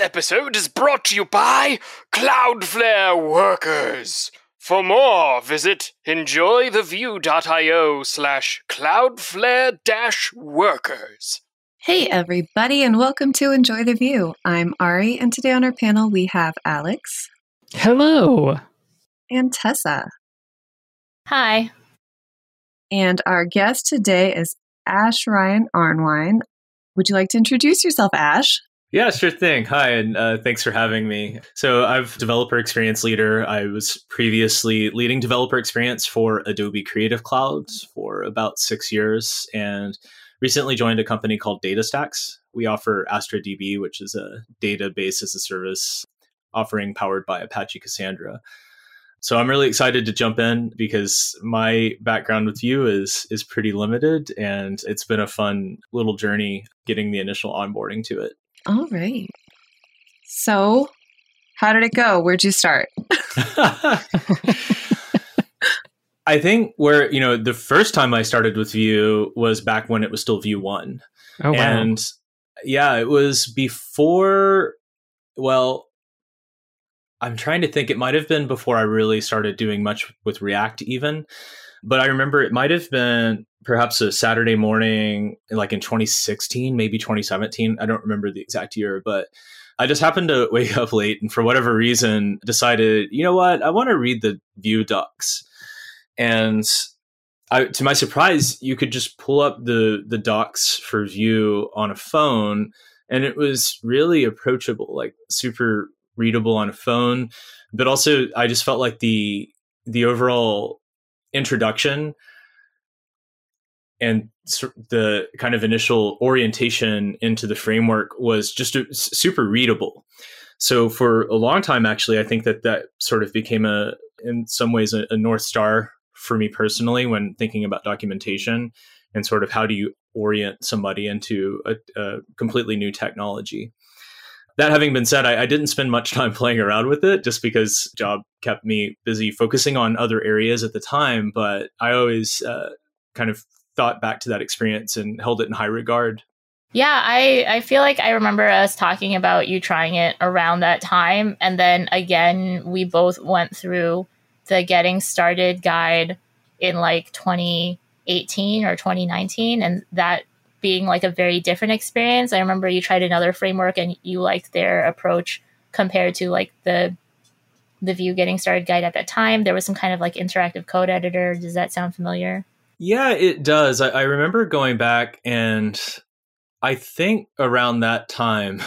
episode is brought to you by Cloudflare Workers. For more, visit enjoythevue.io/cloudflare-workers. Hey everybody, and welcome to Enjoy the Vue. I'm Ari, and today on our panel we have Alex. Hello. And Tessa. Hi. And our guest today is Ash Ryan Arnwine. Would you like to introduce yourself, Ash? Yeah, sure thing. Hi, and thanks for having me. So I'm developer experience leader. I was previously leading developer experience for Adobe Creative Cloud for about 6 years, and recently joined a company called DataStax. We offer AstraDB, which is a database as a service offering powered by Apache Cassandra. So I'm really excited to jump in because my background with Vue is pretty limited, and it's been a fun little journey getting the initial onboarding to it. All right. So how did it go? Where'd you start? I think where, you know, the first time I started with Vue was back when it was still Vue 1. Oh, wow. And yeah, it was before, well, I'm trying to think. It might have been before I really started doing much with React even. But I remember it might have been perhaps a Saturday morning, like in 2016, maybe 2017. I don't remember the exact year, but I just happened to wake up late and for whatever reason decided, you know what, I want to read the Vue docs. And I, to my surprise, you could just pull up the docs for Vue on a phone, and it was really approachable, like super readable on a phone. But also, I just felt like the overall introduction and the kind of initial orientation into the framework was just super readable. So for a long time, actually, I think that sort of became in some ways a North Star for me personally when thinking about documentation and sort of how do you orient somebody into a completely new technology. That having been said, I didn't spend much time playing around with it just because job kept me busy focusing on other areas at the time. But I always kind of thought back to that experience and held it in high regard. Yeah, I feel like I remember us talking about you trying it around that time. And then again, we both went through the Getting Started guide in like 2018 or 2019. And that being like a very different experience. I remember you tried another framework and you liked their approach compared to like the Vue Getting Started guide at that time. There was some kind of like interactive code editor. Does that sound familiar? Yeah, it does. I remember going back, and I think around that time,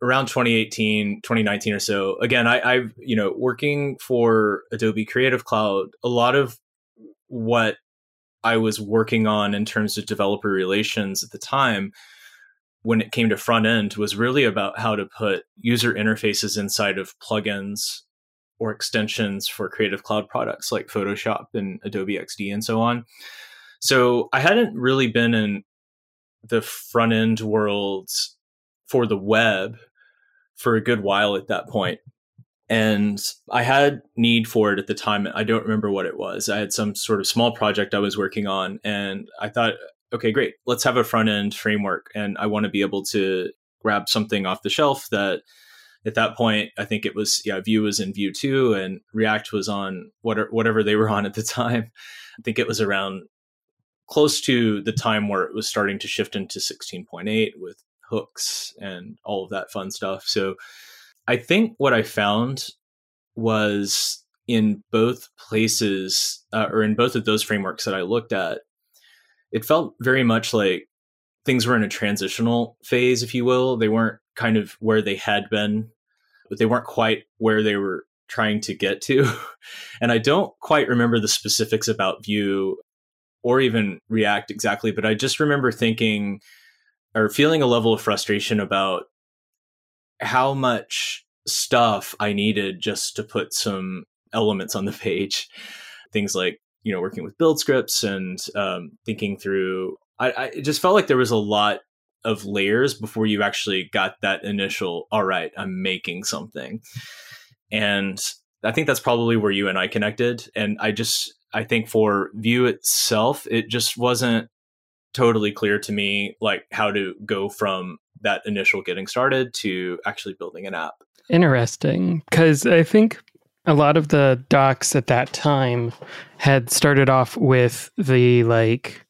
around 2018, 2019 or so, again, I've, you know, working for Adobe Creative Cloud, a lot of what I was working on in terms of developer relations at the time when it came to front end was really about how to put user interfaces inside of plugins or extensions for Creative Cloud products like Photoshop and Adobe XD and so on. So I hadn't really been in the front end world for the web for a good while at that point. And I had need for it at the time. I don't remember what it was. I had some sort of small project I was working on. And I thought, okay, great. Let's have a front-end framework. And I want to be able to grab something off the shelf that at that point, I think it was, yeah, Vue was in Vue 2 and React was on whatever they were on at the time. I think it was around close to the time where it was starting to shift into 16.8 with hooks and all of that fun stuff. So I think what I found was in both places, or in both of those frameworks that I looked at, it felt very much like things were in a transitional phase, if you will. They weren't kind of where they had been, but they weren't quite where they were trying to get to. And I don't quite remember the specifics about Vue or even React exactly, but I just remember thinking or feeling a level of frustration about how much stuff I needed just to put some elements on the page. Things like, you know, working with build scripts and thinking through, I just felt like there was a lot of layers before you actually got that initial, all right, I'm making something. And I think that's probably where you and I connected. And I think for Vue itself, it just wasn't totally clear to me, like how to go from that initial getting started to actually building an app. Interesting, because I think a lot of the docs at that time had started off with the like,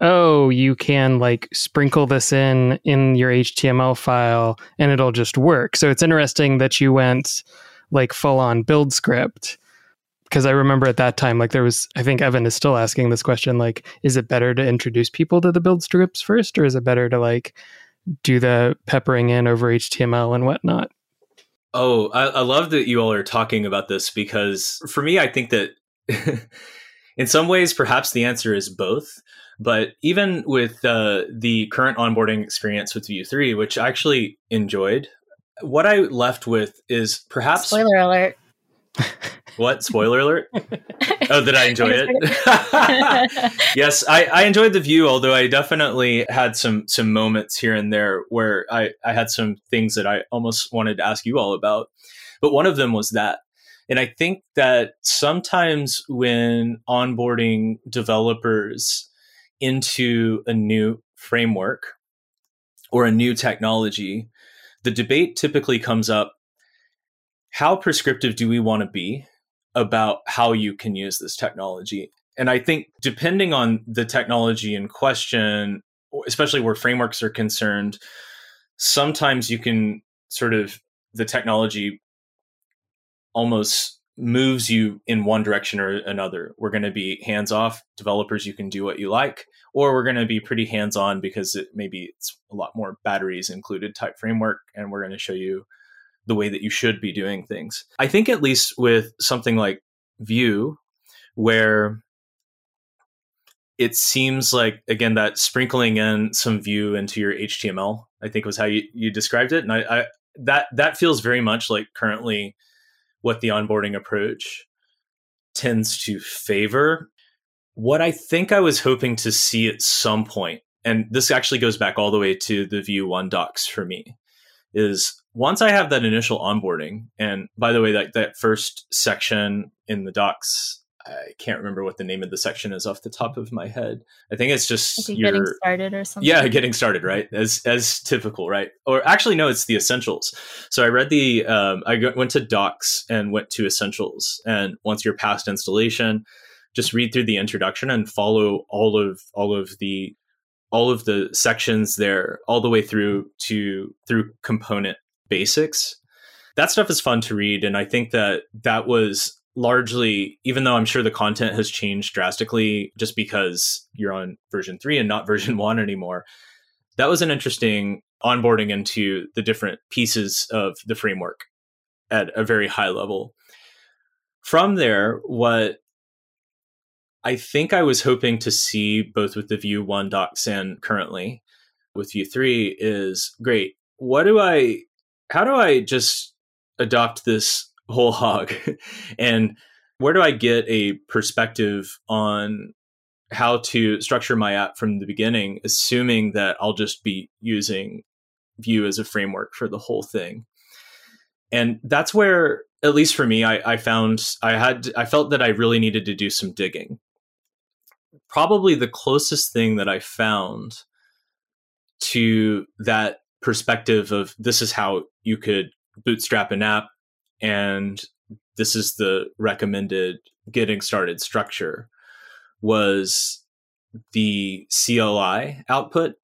oh, you can like sprinkle this in your HTML file and it'll just work. So it's interesting that you went like full on build script. Because I remember at that time, like there was, I think Evan is still asking this question, like, is it better to introduce people to the build scripts first, or is it better to like do the peppering in over HTML and whatnot? Oh, I love that you all are talking about this, because for me, I think that in some ways, perhaps the answer is both. But even with the current onboarding experience with Vue 3, which I actually enjoyed, what I left with is perhaps... Spoiler alert. What? Spoiler alert? Oh, did I enjoy it? Yes, I enjoyed the Vue, although I definitely had some moments here and there where I had some things that I almost wanted to ask you all about. But one of them was that. And I think that sometimes when onboarding developers into a new framework or a new technology, the debate typically comes up, how prescriptive do we want to be about how you can use this technology? And I think depending on the technology in question, especially where frameworks are concerned, sometimes you can sort of, the technology almost moves you in one direction or another. We're going to be hands-off, developers, you can do what you like, or we're going to be pretty hands-on because maybe it's a lot more batteries included type framework, and we're going to show you the way that you should be doing things. I think at least with something like Vue, where it seems like, again, that sprinkling in some Vue into your HTML, I think was how you described it. And that feels very much like currently what the onboarding approach tends to favor. What I think I was hoping to see at some point, and this actually goes back all the way to the Vue 1 docs for me, is once I have that initial onboarding, and by the way, that first section in the docs, I can't remember what the name of the section is off the top of my head. I think it's just getting started or something. Yeah, getting started, right? As typical, right? Or actually, no, it's the essentials. So I read went to docs and went to essentials. And once you're past installation, just read through the introduction and follow all of the sections there, all the way through component basics. That stuff is fun to read, and I think that was largely, even though I'm sure the content has changed drastically just because you're on version 3 and not version 1 anymore, that was an interesting onboarding into the different pieces of the framework at a very high level. From there, what I think I was hoping to see both with the Vue 1 docs and currently with Vue 3 is, great, how do I just adopt this whole hog? And where do I get a perspective on how to structure my app from the beginning, assuming that I'll just be using Vue as a framework for the whole thing? And that's where, at least for me, I felt that I really needed to do some digging. Probably the closest thing that I found to that perspective of this is how you could bootstrap an app, and this is the recommended getting started structure, was the CLI output.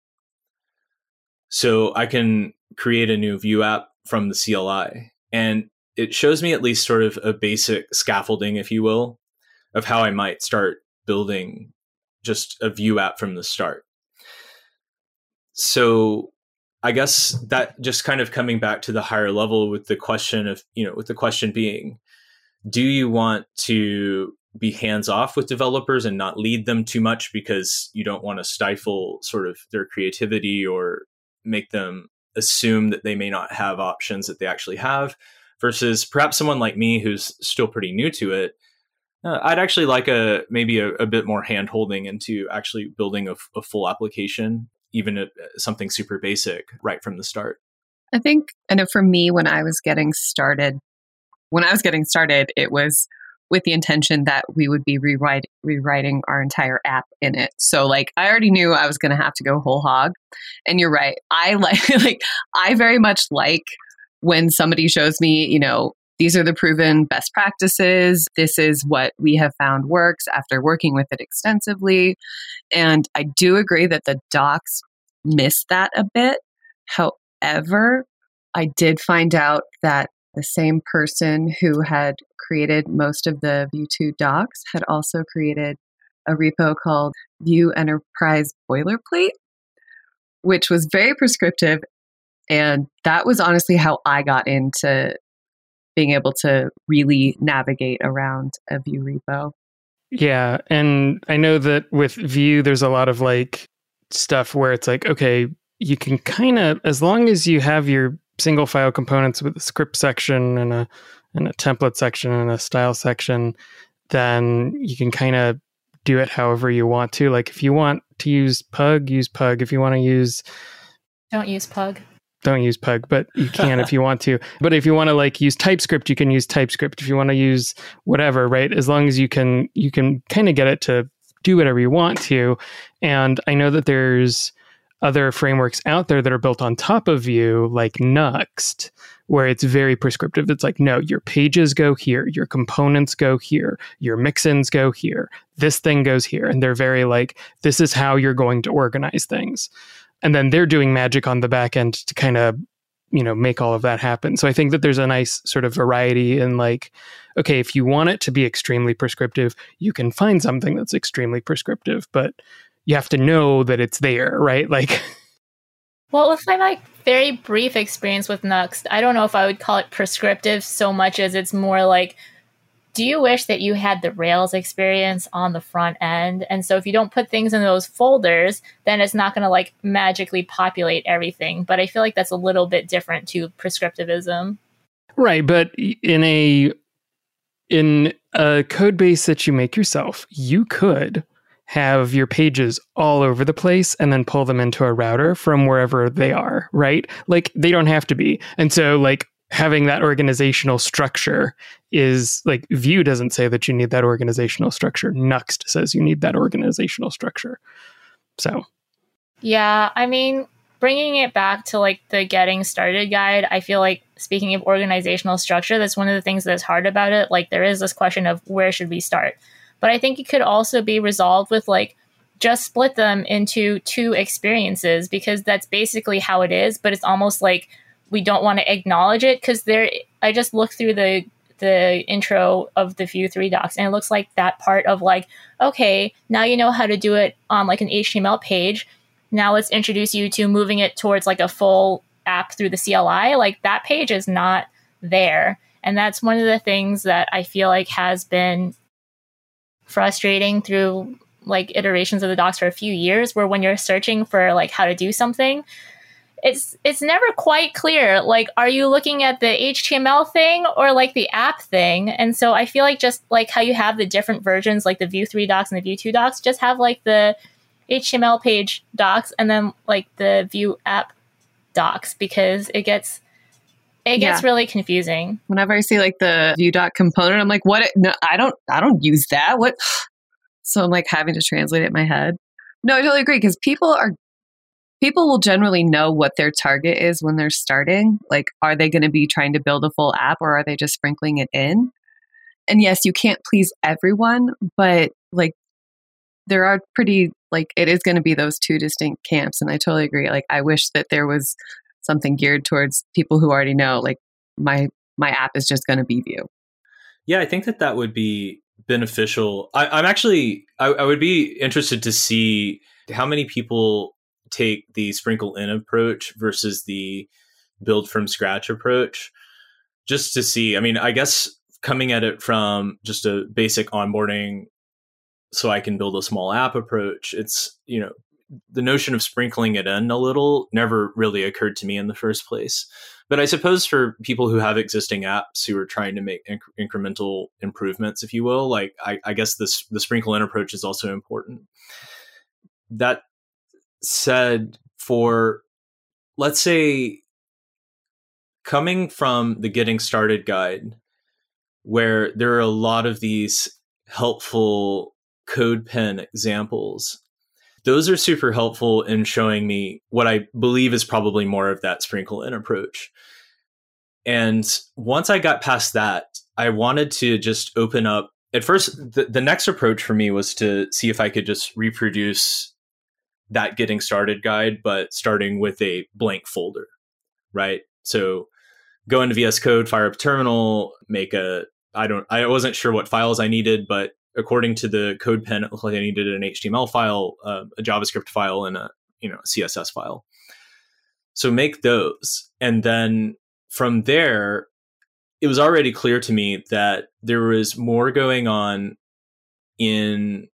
So I can create a new Vue app from the CLI, and it shows me at least sort of a basic scaffolding, if you will, of how I might start building just a Vue app from the start. So I guess that just kind of coming back to the higher level with the question of, with the question being, do you want to be hands-off with developers and not lead them too much because you don't want to stifle sort of their creativity or make them assume that they may not have options that they actually have, versus perhaps someone like me who's still pretty new to it, I'd actually like maybe a bit more hand-holding into actually building a full application, even something super basic right from the start. I think, I know for me, when I was getting started, it was with the intention that we would be rewriting our entire app in it. So like, I already knew I was going to have to go whole hog. And you're right. I I very much like when somebody shows me, you know, these are the proven best practices. This is what we have found works after working with it extensively. And I do agree that the docs miss that a bit. However, I did find out that the same person who had created most of the Vue 2 docs had also created a repo called Vue Enterprise Boilerplate, which was very prescriptive. And that was honestly how I got into being able to really navigate around a Vue repo. Yeah. And I know that with Vue, there's a lot of like stuff where it's like, okay, you can kind of, as long as you have your single file components with a script section and a template section and a style section, then you can kind of do it however you want to. Like if you want to use Pug, use Pug. If you want to use... Don't use Pug. Don't use Pug, but you can if you want to. But if you want to like use TypeScript, you can use TypeScript. If you want to use whatever, right? As long as you can kind of get it to do whatever you want to. And I know that there's other frameworks out there that are built on top of Vue, like Nuxt, where it's very prescriptive. It's like, no, your pages go here, your components go here, your mixins go here, this thing goes here. And they're very like, this is how you're going to organize things. And then they're doing magic on the back end to kind of, you know, make all of that happen. So I think that there's a nice sort of variety in like, okay, if you want it to be extremely prescriptive, you can find something that's extremely prescriptive, but you have to know that it's there, right? Like, well, with my like very brief experience with Nuxt, I don't know if I would call it prescriptive so much as it's more like, do you wish that you had the Rails experience on the front end? And so if you don't put things in those folders, then it's not going to like magically populate everything. But I feel like that's a little bit different to prescriptivism. Right. But in a code base that you make yourself, you could have your pages all over the place and then pull them into a router from wherever they are, right? Like they don't have to be. And so like, having that organizational structure is like, Vue doesn't say that you need that organizational structure. Nuxt says you need that organizational structure. So, yeah, I mean, bringing it back to like the getting started guide, I feel like speaking of organizational structure, that's one of the things that's hard about it. Like there is this question of where should we start? But I think it could also be resolved with like, just split them into two experiences because that's basically how it is. But it's almost like, we don't want to acknowledge it because there. I just looked through the intro of the Vue 3 docs, and it looks like that part of like, okay, now you know how to do it on like an HTML page. Now let's introduce you to moving it towards like a full app through the CLI. Like that page is not there, and that's one of the things that I feel like has been frustrating through like iterations of the docs for a few years, where when you're searching for like how to do something, it's never quite clear, like, are you looking at the HTML thing or like the app thing? And so I feel like just like how you have the different versions, like the Vue 3 docs and the Vue 2 docs, just have like the HTML page docs and then like the Vue app docs, because it gets really confusing. Whenever I see like the Vue doc component, I'm like, what? No, I don't use that. What? So I'm like having to translate it in my head. No, I totally agree, because People will generally know what their target is when they're starting. Like, are they going to be trying to build a full app or are they just sprinkling it in? And yes, you can't please everyone, but like there are pretty, like it is going to be those two distinct camps. And I totally agree. Like, I wish that there was something geared towards people who already know, like my app is just going to be Vue. Yeah, I think that would be beneficial. I would be interested to see how many people take the sprinkle in approach versus the build from scratch approach, just to see. I mean, I guess coming at it from just a basic onboarding so I can build a small app approach, it's, you know, the notion of sprinkling it in a little never really occurred to me in the first place. But I suppose for people who have existing apps who are trying to make incremental improvements, if you will, like I guess the sprinkle in approach is also important. That said, for, let's say, coming from the getting started guide, where there are a lot of these helpful CodePen examples. Those are super helpful in showing me what I believe is probably more of that sprinkle in approach. And once I got past that, I wanted to just open up. At first, the next approach for me was to see if I could just reproduce that getting started guide, but starting with a blank folder, right? So go into VS Code, fire up a terminal, make a, I wasn't sure what files I needed, but according to the CodePen, it looked like I needed an HTML file, a JavaScript file, and a CSS file. So make those. And then from there, it was already clear to me that there was more going on in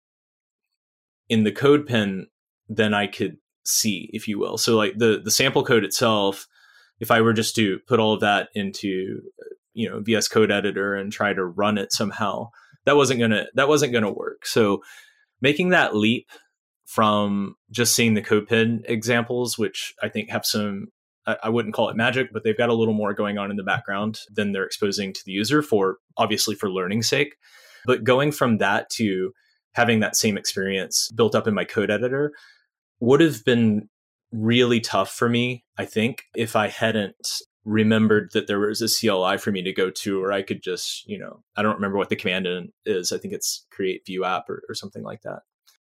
the CodePen than I could see, if you will. So like the sample code itself, if I were just to put all of that into VS Code editor and try to run it somehow, that wasn't gonna work. So making that leap from just seeing the CodePen examples, which I think have some, I wouldn't call it magic, but they've got a little more going on in the background than they're exposing to the user, for obviously for learning's sake. But going from that to having that same experience built up in my code editor would have been really tough for me, I think, if I hadn't remembered that there was a CLI for me to go to, or I could just, I don't remember what the command is. I think it's create Vue app or something like that.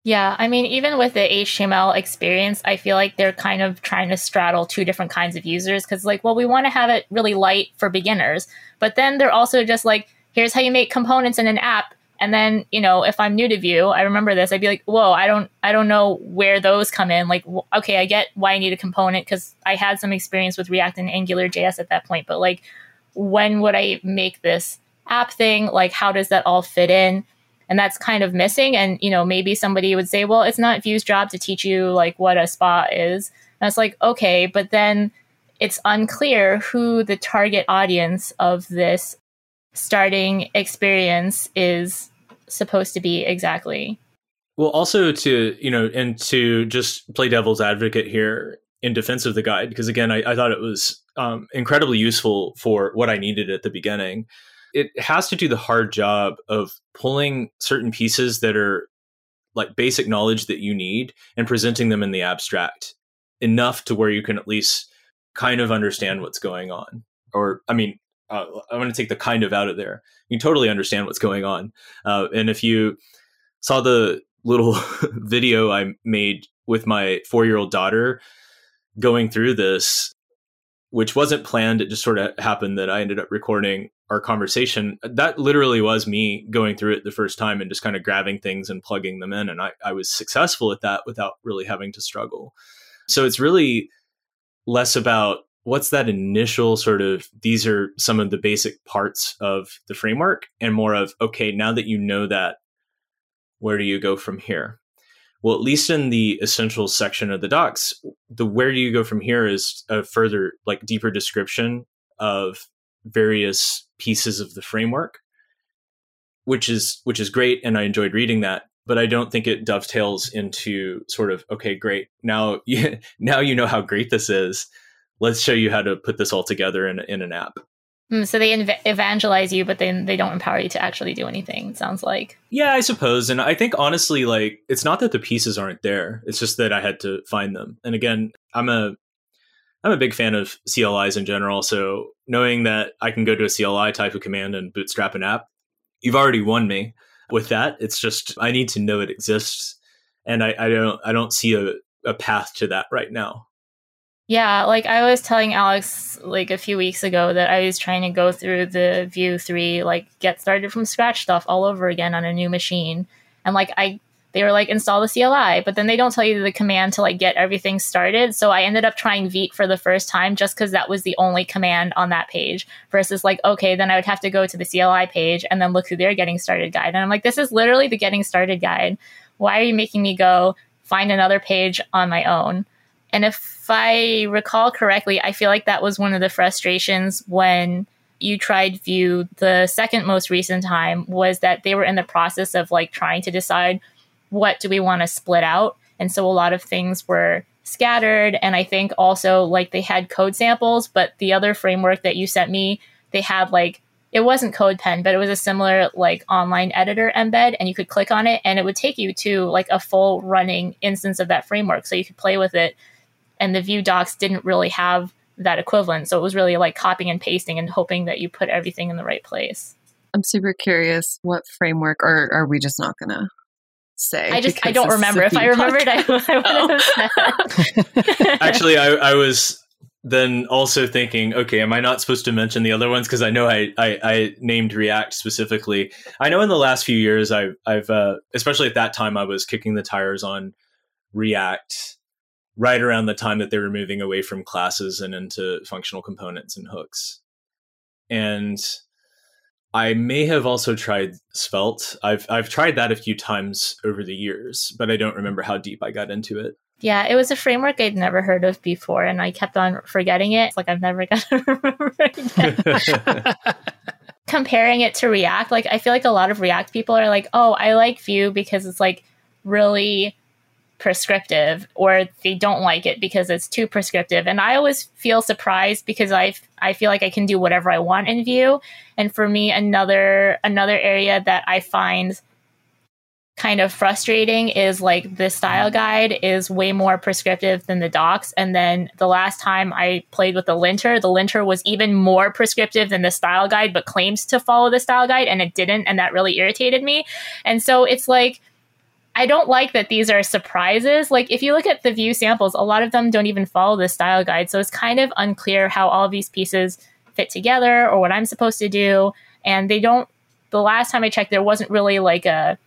Yeah. I mean, even with the HTML experience, I feel like they're kind of trying to straddle two different kinds of users. Cause we want to have it really light for beginners, but then they're also just like, here's how you make components in an app. And then, if I'm new to Vue, I remember this, I'd be like, whoa, I don't know where those come in. Like, okay, I get why I need a component because I had some experience with React and AngularJS at that point. But when would I make this app thing? How does that all fit in? And that's kind of missing. And, maybe somebody would say, well, it's not Vue's job to teach you what a SPA is. And it's like, okay, but then it's unclear who the target audience of this starting experience is supposed to be exactly. Well, also to just play devil's advocate here in defense of the guide, because again, I thought it was incredibly useful for what I needed at the beginning. It has to do the hard job of pulling certain pieces that are basic knowledge that you need and presenting them in the abstract enough to where you can at least kind of understand what's going on. Or, I'm going to take the kind of out of there. You totally understand what's going on. And if you saw the little video I made with my 4-year-old daughter going through this, which wasn't planned, it just sort of happened that I ended up recording our conversation. That literally was me going through it the first time and just kind of grabbing things and plugging them in. And I was successful at that without really having to struggle. So it's really less about what's that initial sort of, these are some of the basic parts of the framework, and more of, okay, now that you know that, where do you go from here? Well, at least in the essentials section of the docs, the where do you go from here is a further, deeper description of various pieces of the framework, which is great. And I enjoyed reading that, but I don't think it dovetails into sort of, okay, great. Now you know how great this is. Let's show you how to put this all together in an app. So they evangelize you, but then they don't empower you to actually do anything, it sounds like. Yeah, I suppose. And I think, honestly, it's not that the pieces aren't there. It's just that I had to find them. And again, I'm a big fan of CLIs in general. So knowing that I can go to a CLI type of command and bootstrap an app, you've already won me with that. It's just, I need to know it exists. And I don't see a path to that right now. Yeah, I was telling Alex a few weeks ago that I was trying to go through the Vue 3 get started from scratch stuff all over again on a new machine, and they were install the CLI, but then they don't tell you the command to get everything started. So I ended up trying Vite for the first time just because that was the only command on that page, versus okay, then I would have to go to the CLI page and then look through their getting started guide, and I'm like, this is literally the getting started guide. Why are you making me go find another page on my own? And if I recall correctly, I feel that was one of the frustrations when you tried Vue the second most recent time, was that they were in the process of trying to decide what do we want to split out. And so a lot of things were scattered. And I think also they had code samples, but the other framework that you sent me, they had it wasn't CodePen, but it was a similar like online editor embed, and you could click on it and it would take you to like a full running instance of that framework. So you could play with it, and the Vue docs didn't really have that equivalent. So it was really like copying and pasting and hoping that you put everything in the right place. I'm super curious what framework, or are we just not going to say? I don't remember. If I remembered, I would have said. Actually, I was then also thinking, okay, am I not supposed to mention the other ones? Because I know I named React specifically. I know in the last few years, I've especially at that time, I was kicking the tires on React right around the time that they were moving away from classes and into functional components and hooks. And I may have also tried Svelte. I've tried that a few times over the years, but I don't remember how deep I got into it. Yeah, it was a framework I'd never heard of before, and I kept on forgetting it. It's like I've never got to remember it again. Comparing it to React, like I feel like a lot of React people are like, oh, I like Vue because it's like really prescriptive, or they don't like it because it's too prescriptive. And I always feel surprised because I feel like I can do whatever I want in Vue. And for me, another area that I find kind of frustrating is like the style guide is way more prescriptive than the docs. And then the last time I played with the linter was even more prescriptive than the style guide, but claims to follow the style guide, and it didn't. And that really irritated me. And so it's like, I don't like that these are surprises. Like if you look at the Vue samples, a lot of them don't even follow the style guide. So it's kind of unclear how all these pieces fit together or what I'm supposed to do. And they don't, the last time I checked, there wasn't really like a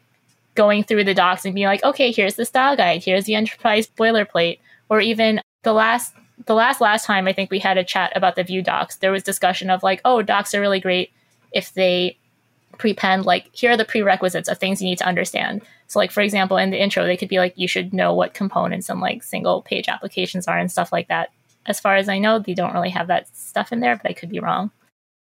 going through the docs and being like, okay, here's the style guide, here's the enterprise boilerplate. Or even the last time I think we had a chat about the Vue docs, there was discussion of like, oh, docs are really great if they prepend, like here are the prerequisites of things you need to understand. So like, for example, in the intro, they could be like, you should know what components and like single page applications are and stuff like that. As far as I know, they don't really have that stuff in there, but I could be wrong.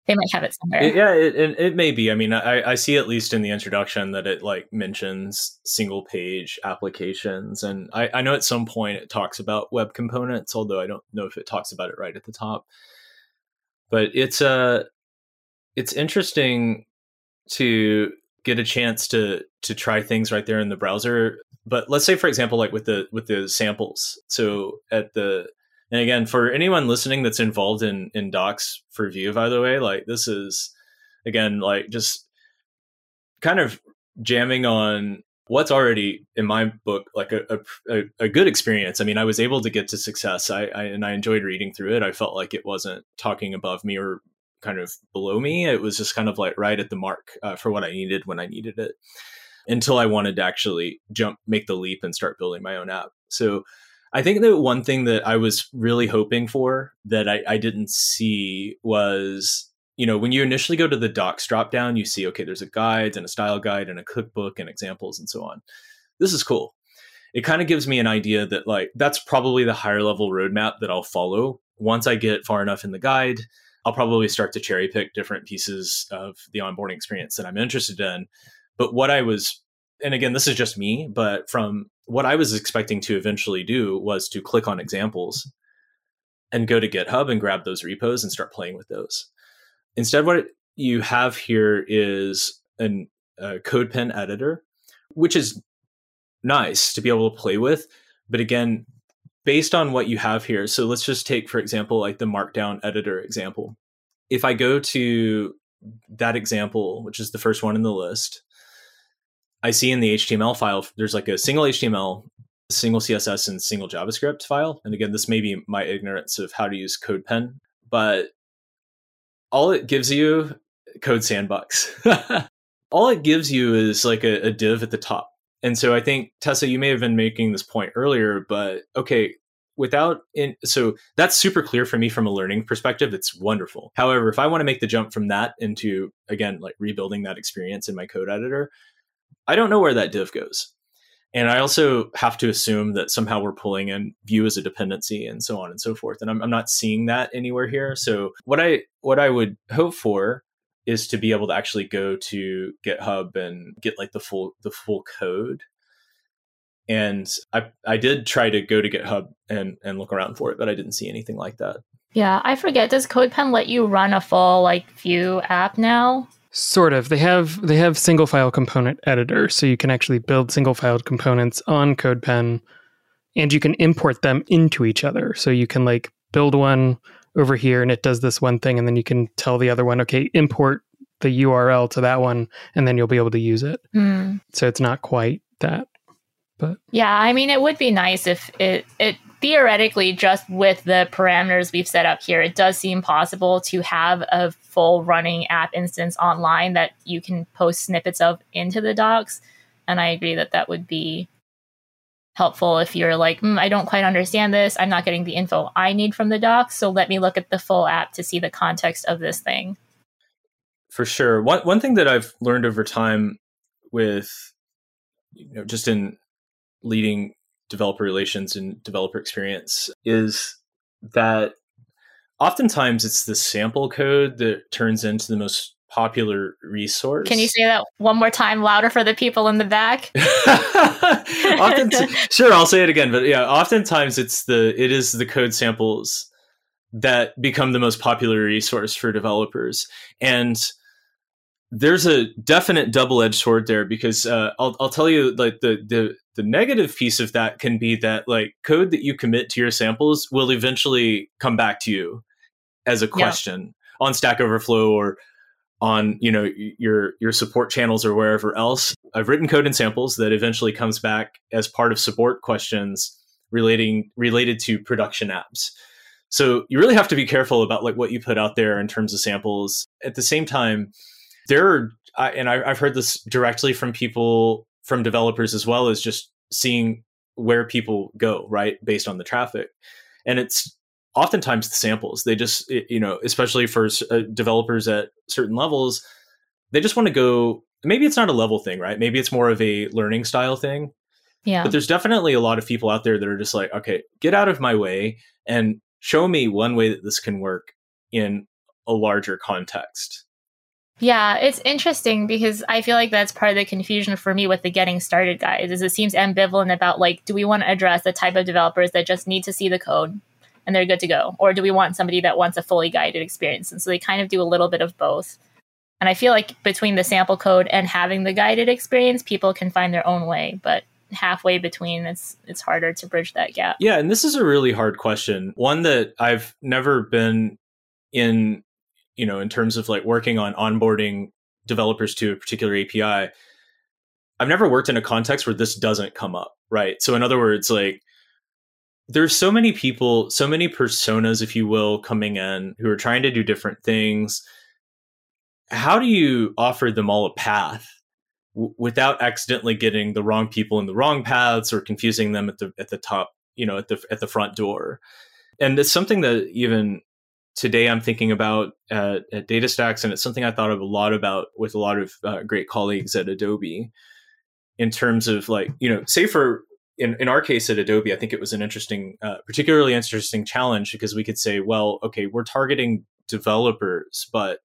They might have it somewhere. Yeah, it may be. I mean, I see at least in the introduction that it like mentions single page applications. And I know at some point it talks about web components, although I don't know if it talks about it right at the top. But it's interesting to get a chance to try things right there in the browser. But let's say, for example, like with the samples. So and again, for anyone listening that's involved in docs for Vue, by the way, like this is again like just kind of jamming on what's already in my book like a good experience. I mean, I was able to get to success. I enjoyed reading through it. I felt like it wasn't talking above me or kind of below me. It was just kind of like right at the mark for what I needed when I needed it, until I wanted to actually make the leap and start building my own app. So I think that one thing that I was really hoping for that I didn't see was, you know, when you initially go to the docs dropdown, you see, okay, there's a guide and a style guide and a cookbook and examples and so on. This is cool. It kind of gives me an idea that like, that's probably the higher level roadmap that I'll follow. Once I get far enough in the guide, I'll probably start to cherry pick different pieces of the onboarding experience that I'm interested in. But what I was, and again, this is just me, but from what I was expecting to eventually do was to click on examples and go to GitHub and grab those repos and start playing with those. Instead, what you have here is a CodePen editor, which is nice to be able to play with. But again, based on what you have here. So let's just take, for example, like the Markdown editor example. If I go to that example, which is the first one in the list, I see in the HTML file, there's like a single HTML, single CSS, and single JavaScript file. And again, this may be my ignorance of how to use CodePen, but all it gives you, Code Sandbox. All it gives you is like a div at the top. And so I think, Tessa, you may have been making this point earlier, but okay, so that's super clear for me from a learning perspective. It's wonderful. However, if I want to make the jump from that into, again, like rebuilding that experience in my code editor, I don't know where that div goes. And I also have to assume that somehow we're pulling in Vue as a dependency and so on and so forth. And I'm not seeing that anywhere here. So what I would hope for is to be able to actually go to GitHub and get like the full code. And I did try to go to GitHub and look around for it, but I didn't see anything like that. Yeah, I forget. Does CodePen let you run a full Vue app now? Sort of. They have single file component editors, so you can actually build single file components on CodePen, and you can import them into each other. So you can build one over here, and it does this one thing, and then you can tell the other one, okay, import the URL to that one, and then you'll be able to use it. Mm. So it's not quite that, but yeah, I mean, it would be nice if it theoretically, just with the parameters we've set up here, it does seem possible to have a full running app instance online that you can post snippets of into the docs. And I agree that would be helpful if you're I don't quite understand this. I'm not getting the info I need from the docs. So let me look at the full app to see the context of this thing. For sure. One thing that I've learned over time with, just in leading developer relations and developer experience is that oftentimes it's the sample code that turns into the most popular resource. Can you say that one more time louder for the people in the back? Sure, I'll say it again. But yeah, oftentimes it is the code samples that become the most popular resource for developers. And there's a definite double-edged sword there, because I'll tell you, the negative piece of that can be that code that you commit to your samples will eventually come back to you as a question on Stack Overflow or on your support channels or wherever else. I've written code in samples that eventually comes back as part of support questions related to production apps. So you really have to be careful about what you put out there in terms of samples. At the same time, there are, and I've heard this directly from people, from developers, as well as just seeing where people go, right, based on the traffic. And it's oftentimes the samples. They just, especially for developers at certain levels, they just want to go, maybe it's not a level thing, right? Maybe it's more of a learning style thing. Yeah. But there's definitely a lot of people out there that are just okay, get out of my way and show me one way that this can work in a larger context. Yeah, it's interesting because I feel that's part of the confusion for me with the getting started guide, is it seems ambivalent about do we want to address the type of developers that just need to see the code and they're good to go? Or do we want somebody that wants a fully guided experience? And so they kind of do a little bit of both. And I feel between the sample code and having the guided experience, people can find their own way, but halfway between, it's harder to bridge that gap. Yeah, and this is a really hard question, one that I've never been in, in terms of working on onboarding developers to a particular API. I've never worked in a context where this doesn't come up, right? So in other words, there's so many people, so many personas, if you will, coming in who are trying to do different things. How do you offer them all a path without accidentally getting the wrong people in the wrong paths or confusing them at the top, at the front door? And it's something that even today I'm thinking about at DataStax, and it's something I thought of a lot about with a lot of great colleagues at Adobe in terms of say for in our case at Adobe, I think it was an interesting, particularly interesting challenge, because we could say, well, okay, we're targeting developers, but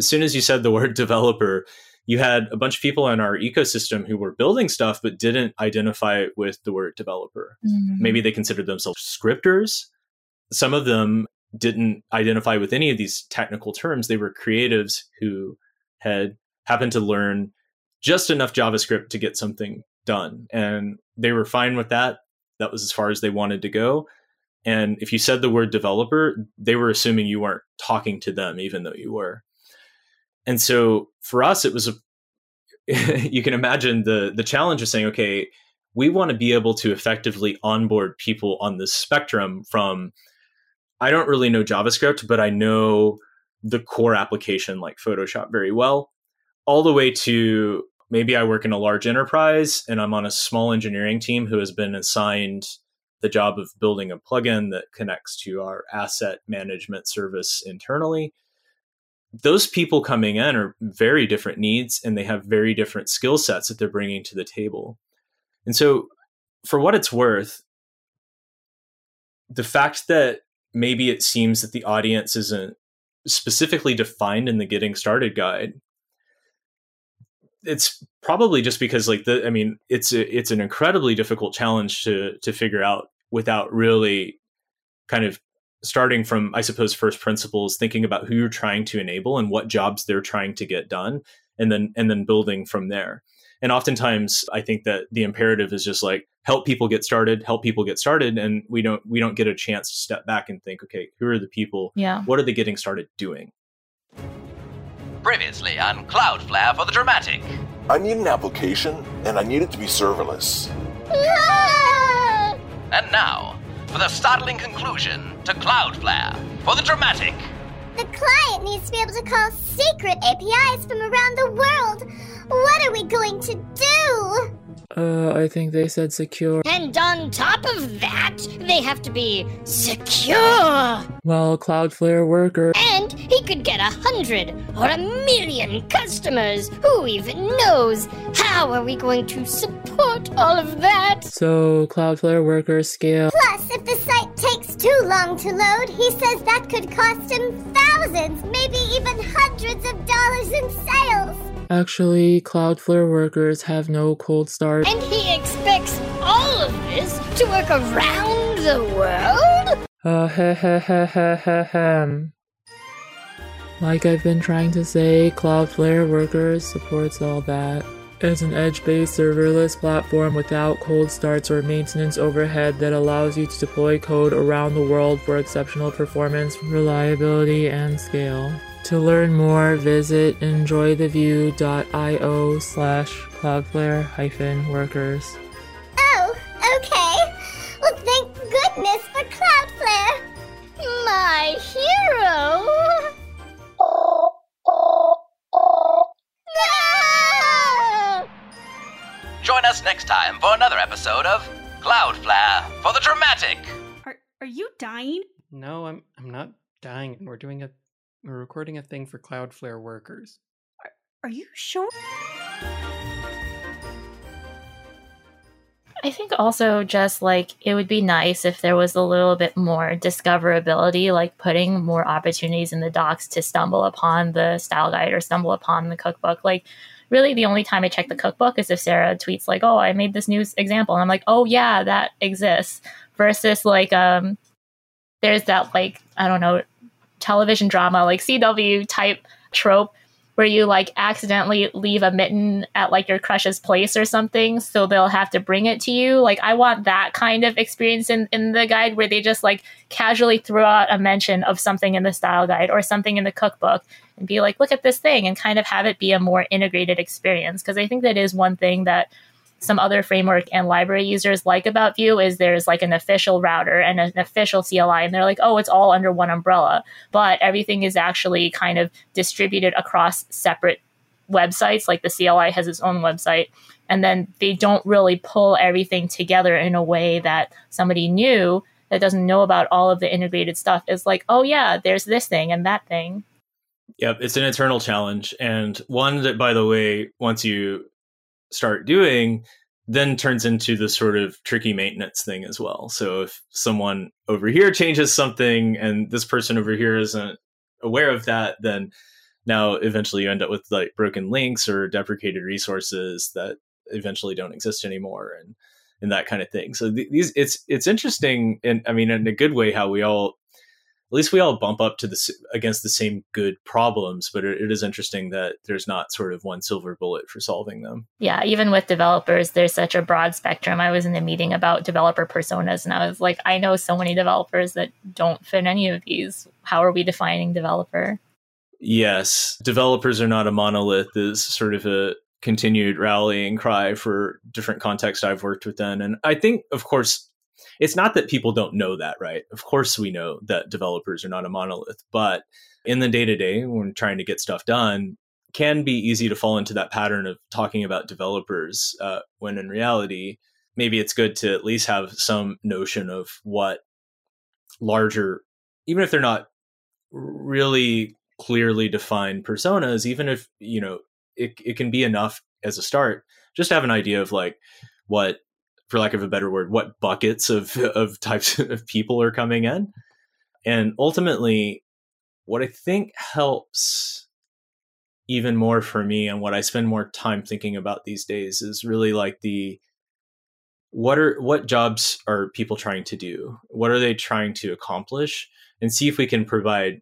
as soon as you said the word developer, you had a bunch of people in our ecosystem who were building stuff but didn't identify it with the word developer. Mm-hmm. Maybe they considered themselves scripters. Some of them didn't identify with any of these technical terms. They were creatives who had happened to learn just enough JavaScript to get something done. And they were fine with that. That was as far as they wanted to go. And if you said the word developer, they were assuming you weren't talking to them, even though you were. And so for us, it was you can imagine the challenge of saying, okay, we want to be able to effectively onboard people on this spectrum from, I don't really know JavaScript, but I know the core application like Photoshop very well, all the way to maybe I work in a large enterprise and I'm on a small engineering team who has been assigned the job of building a plugin that connects to our asset management service internally. Those people coming in are very different needs, and they have very different skill sets that they're bringing to the table. And so for what it's worth, the fact that maybe it seems that the audience isn't specifically defined in the Getting Started guide, it's probably just because it's an incredibly difficult challenge to figure out without really kind of starting from, I suppose, first principles, thinking about who you're trying to enable and what jobs they're trying to get done, and then building from there. And oftentimes, I think that the imperative is just like, help people get started. And we don't get a chance to step back and think, okay, who are the people? Yeah. What are they getting started doing? Previously on Cloudflare for the Dramatic. I need an application, and I need it to be serverless. And now, for the startling conclusion to Cloudflare for the Dramatic. The client needs to be able to call secret APIs from around the world. What are we going to do? I think they said secure. And on top of that, they have to be secure. Well, Cloudflare Worker. And he could get 100 or 1,000,000 customers. Who even knows? How are we going to support all of that? So, Cloudflare Worker scale. Plus, if the site takes too long to load, he says that could cost him thousands, maybe even hundreds of dollars in sales. Actually, Cloudflare Workers have no cold start. And he expects all of this to work around the world? Like I've been trying to say, Cloudflare Workers supports all that. It's an edge-based serverless platform without cold starts or maintenance overhead that allows you to deploy code around the world for exceptional performance, reliability, and scale. To learn more, visit enjoytheview.io/Cloudflare-workers. Oh, okay. Well, thank goodness for Cloudflare. My hero. No! Join us next time for another episode of Cloudflare for the Dramatic. Are you dying? No, I'm not dying. We're recording a thing for Cloudflare Workers. Are you sure? I think also just like it would be nice if there was a little bit more discoverability, like putting more opportunities in the docs to stumble upon the style guide or stumble upon the cookbook. Like really the only time I check the cookbook is if Sarah tweets like, oh, I made this new example. And I'm like, oh yeah, that exists. Versus like there's that like, I don't know, television drama like CW type trope where you like accidentally leave a mitten at like your crush's place or something, so they'll have to bring it to you. Like I want that kind of experience in the guide where they just like casually throw out a mention of something in the style guide or something in the cookbook and be like, look at this thing, and kind of have it be a more integrated experience. Because I think that is one thing that some other framework and library users like about Vue is there's like an official router and an official CLI, and they're like, oh, it's all under one umbrella. But everything is actually kind of distributed across separate websites. Like the CLI has its own website, and then they don't really pull everything together in a way that somebody new that doesn't know about all of the integrated stuff is like, oh yeah, there's this thing and that thing. Yep, it's an eternal challenge. And one that, by the way, once you start doing, then turns into the sort of tricky maintenance thing as well. So if someone over here changes something and this person over here isn't aware of that, then now eventually you end up with like broken links or deprecated resources that eventually don't exist anymore and that kind of thing. So it's interesting, and I mean in a good way how we all, at least we all bump up to against the same good problems, but it is interesting that there's not sort of one silver bullet for solving them. Yeah, even with developers, there's such a broad spectrum. I was in a meeting about developer personas, and I was like, I know so many developers that don't fit any of these. How are we defining developer? Yes, developers are not a monolith is sort of a continued rallying cry for different contexts I've worked within. And I think, of course, it's not that people don't know that, right? Of course, we know that developers are not a monolith, but in the day-to-day, when trying to get stuff done, can be easy to fall into that pattern of talking about developers, when in reality, maybe it's good to at least have some notion of what larger, even if they're not really clearly defined personas, even if, you know, it can be enough as a start, just to have an idea of like what, for lack of a better word, what buckets of types of people are coming in. And ultimately, what I think helps even more for me and what I spend more time thinking about these days is really like the what jobs are people trying to do? What are they trying to accomplish? And see if we can provide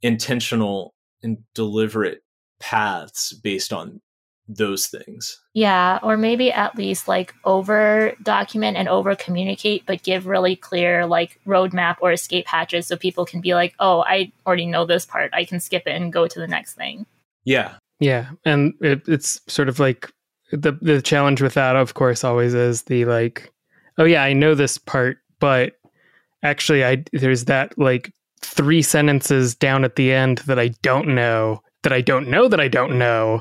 intentional and deliberate paths based on those things. Yeah, or maybe at least like over document and over communicate, but give really clear like roadmap or escape hatches so people can be like, oh, I already know this part. I can skip it and go to the next thing. Yeah. Yeah. And it's sort of like the challenge with that, of course, always is the like, oh yeah, I know this part, but actually there's that like 3 sentences down at the end that I don't know, that I don't know, that I don't know.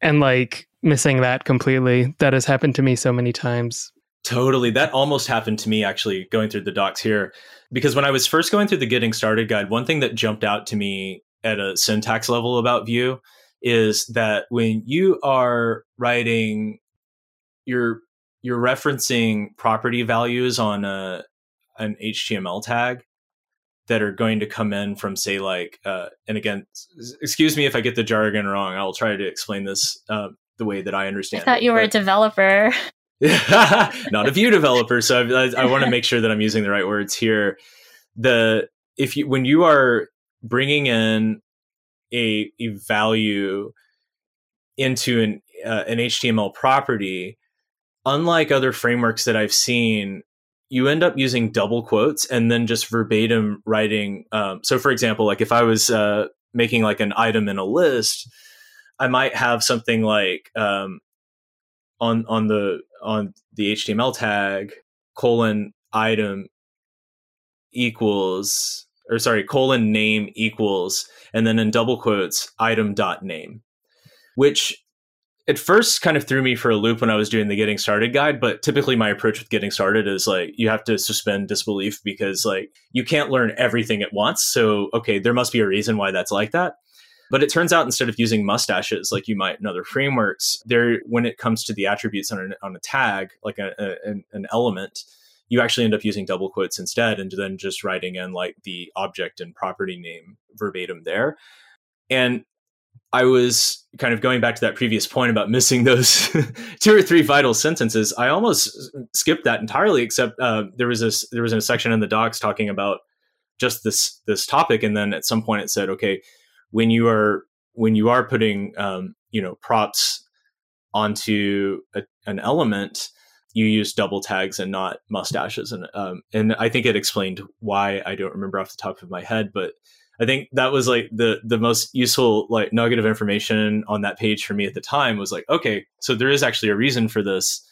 And like missing that completely. That has happened to me so many times. Totally. That almost happened to me actually going through the docs here. Because when I was first going through the Getting Started guide, one thing that jumped out to me at a syntax level about Vue is that when you are writing, you're referencing property values on an HTML tag that are going to come in from, say, like, and again, excuse me if I get the jargon wrong. I'll try to explain this the way that I understand. I thought you were a developer. Not a Vue developer. So I want to make sure that I'm using the right words here. When you are bringing in a value into an HTML property, unlike other frameworks that I've seen, you end up using double quotes and then just verbatim writing. So for example, like if I was making like an item in a list, I might have something like on the HTML tag, colon name equals, and then in double quotes, item.name, which at first kind of threw me for a loop when I was doing the Getting Started guide. But typically my approach with Getting Started is like, you have to suspend disbelief because like you can't learn everything at once. So, okay, there must be a reason why that's like that. But it turns out instead of using mustaches like you might in other frameworks, when it comes to the attributes on a tag, like an element, you actually end up using double quotes instead and then just writing in like the object and property name verbatim there. And I was kind of going back to that previous point about missing those 2 or 3 vital sentences. I almost skipped that entirely, except there was a section in the docs talking about just this topic, and then at some point it said, okay, when you are putting props onto an element, you use double tags and not mustaches, and I think it explained why. I don't remember off the top of my head, but I think that was like the most useful like nugget of information on that page for me at the time was like, okay, so there is actually a reason for this.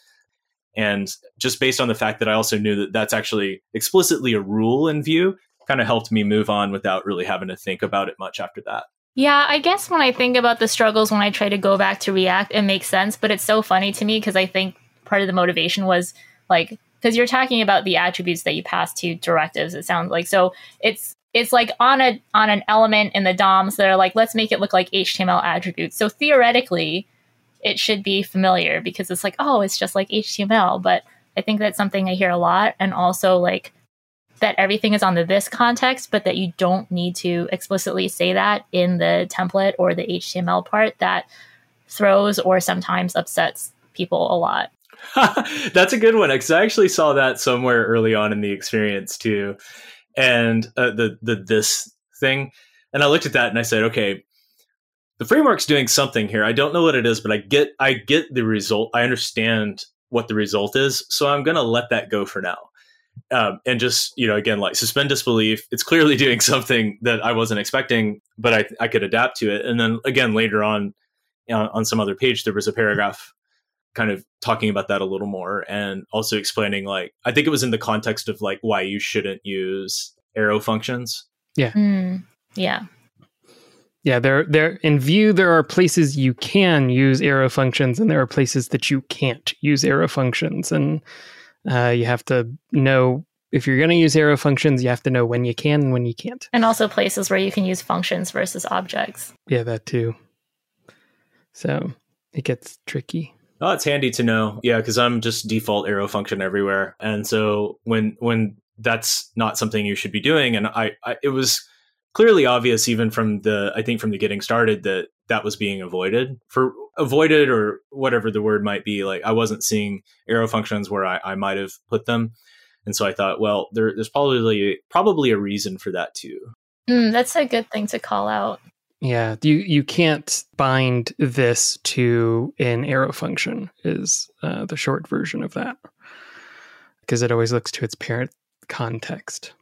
And just based on the fact that I also knew that that's actually explicitly a rule in Vue, kind of helped me move on without really having to think about it much after that. Yeah, I guess when I think about the struggles when I try to go back to React, it makes sense. But it's so funny to me because I think part of the motivation was like, because you're talking about the attributes that you pass to directives, it sounds like. So it's like on an element in the DOMs that are like, let's make it look like HTML attributes. So theoretically, it should be familiar because it's like, oh, it's just like HTML. But I think that's something I hear a lot. And also like that everything is on the this context, but that you don't need to explicitly say that in the template or the HTML part, that throws or sometimes upsets people a lot. That's a good one, because I actually saw that somewhere early on in the experience too. And the this thing. And I looked at that and I said, okay, the framework's doing something here. I don't know what it is, but I get the result. I understand what the result is. So I'm going to let that go for now. And just, again, like suspend disbelief. It's clearly doing something that I wasn't expecting, but I could adapt to it. And then again, later on some other page, there was a paragraph kind of talking about that a little more, and also explaining, like, I think it was in the context of like why you shouldn't use arrow functions. Yeah. Yeah. There in Vue, there are places you can use arrow functions, and there are places that you can't use arrow functions. And you have to know if you're going to use arrow functions, you have to know when you can and when you can't. And also places where you can use functions versus objects. Yeah, that too. So it gets tricky. Oh, it's handy to know. Yeah, because I'm just default arrow function everywhere. And so when that's not something you should be doing, and it was clearly obvious even from the, I think from the getting started that that was being avoided or whatever the word might be. Like I wasn't seeing arrow functions where I might've put them. And so I thought, well, there's probably a reason for that too. That's a good thing to call out. Yeah, you can't bind this to an arrow function is the short version of that, because it always looks to its parent context.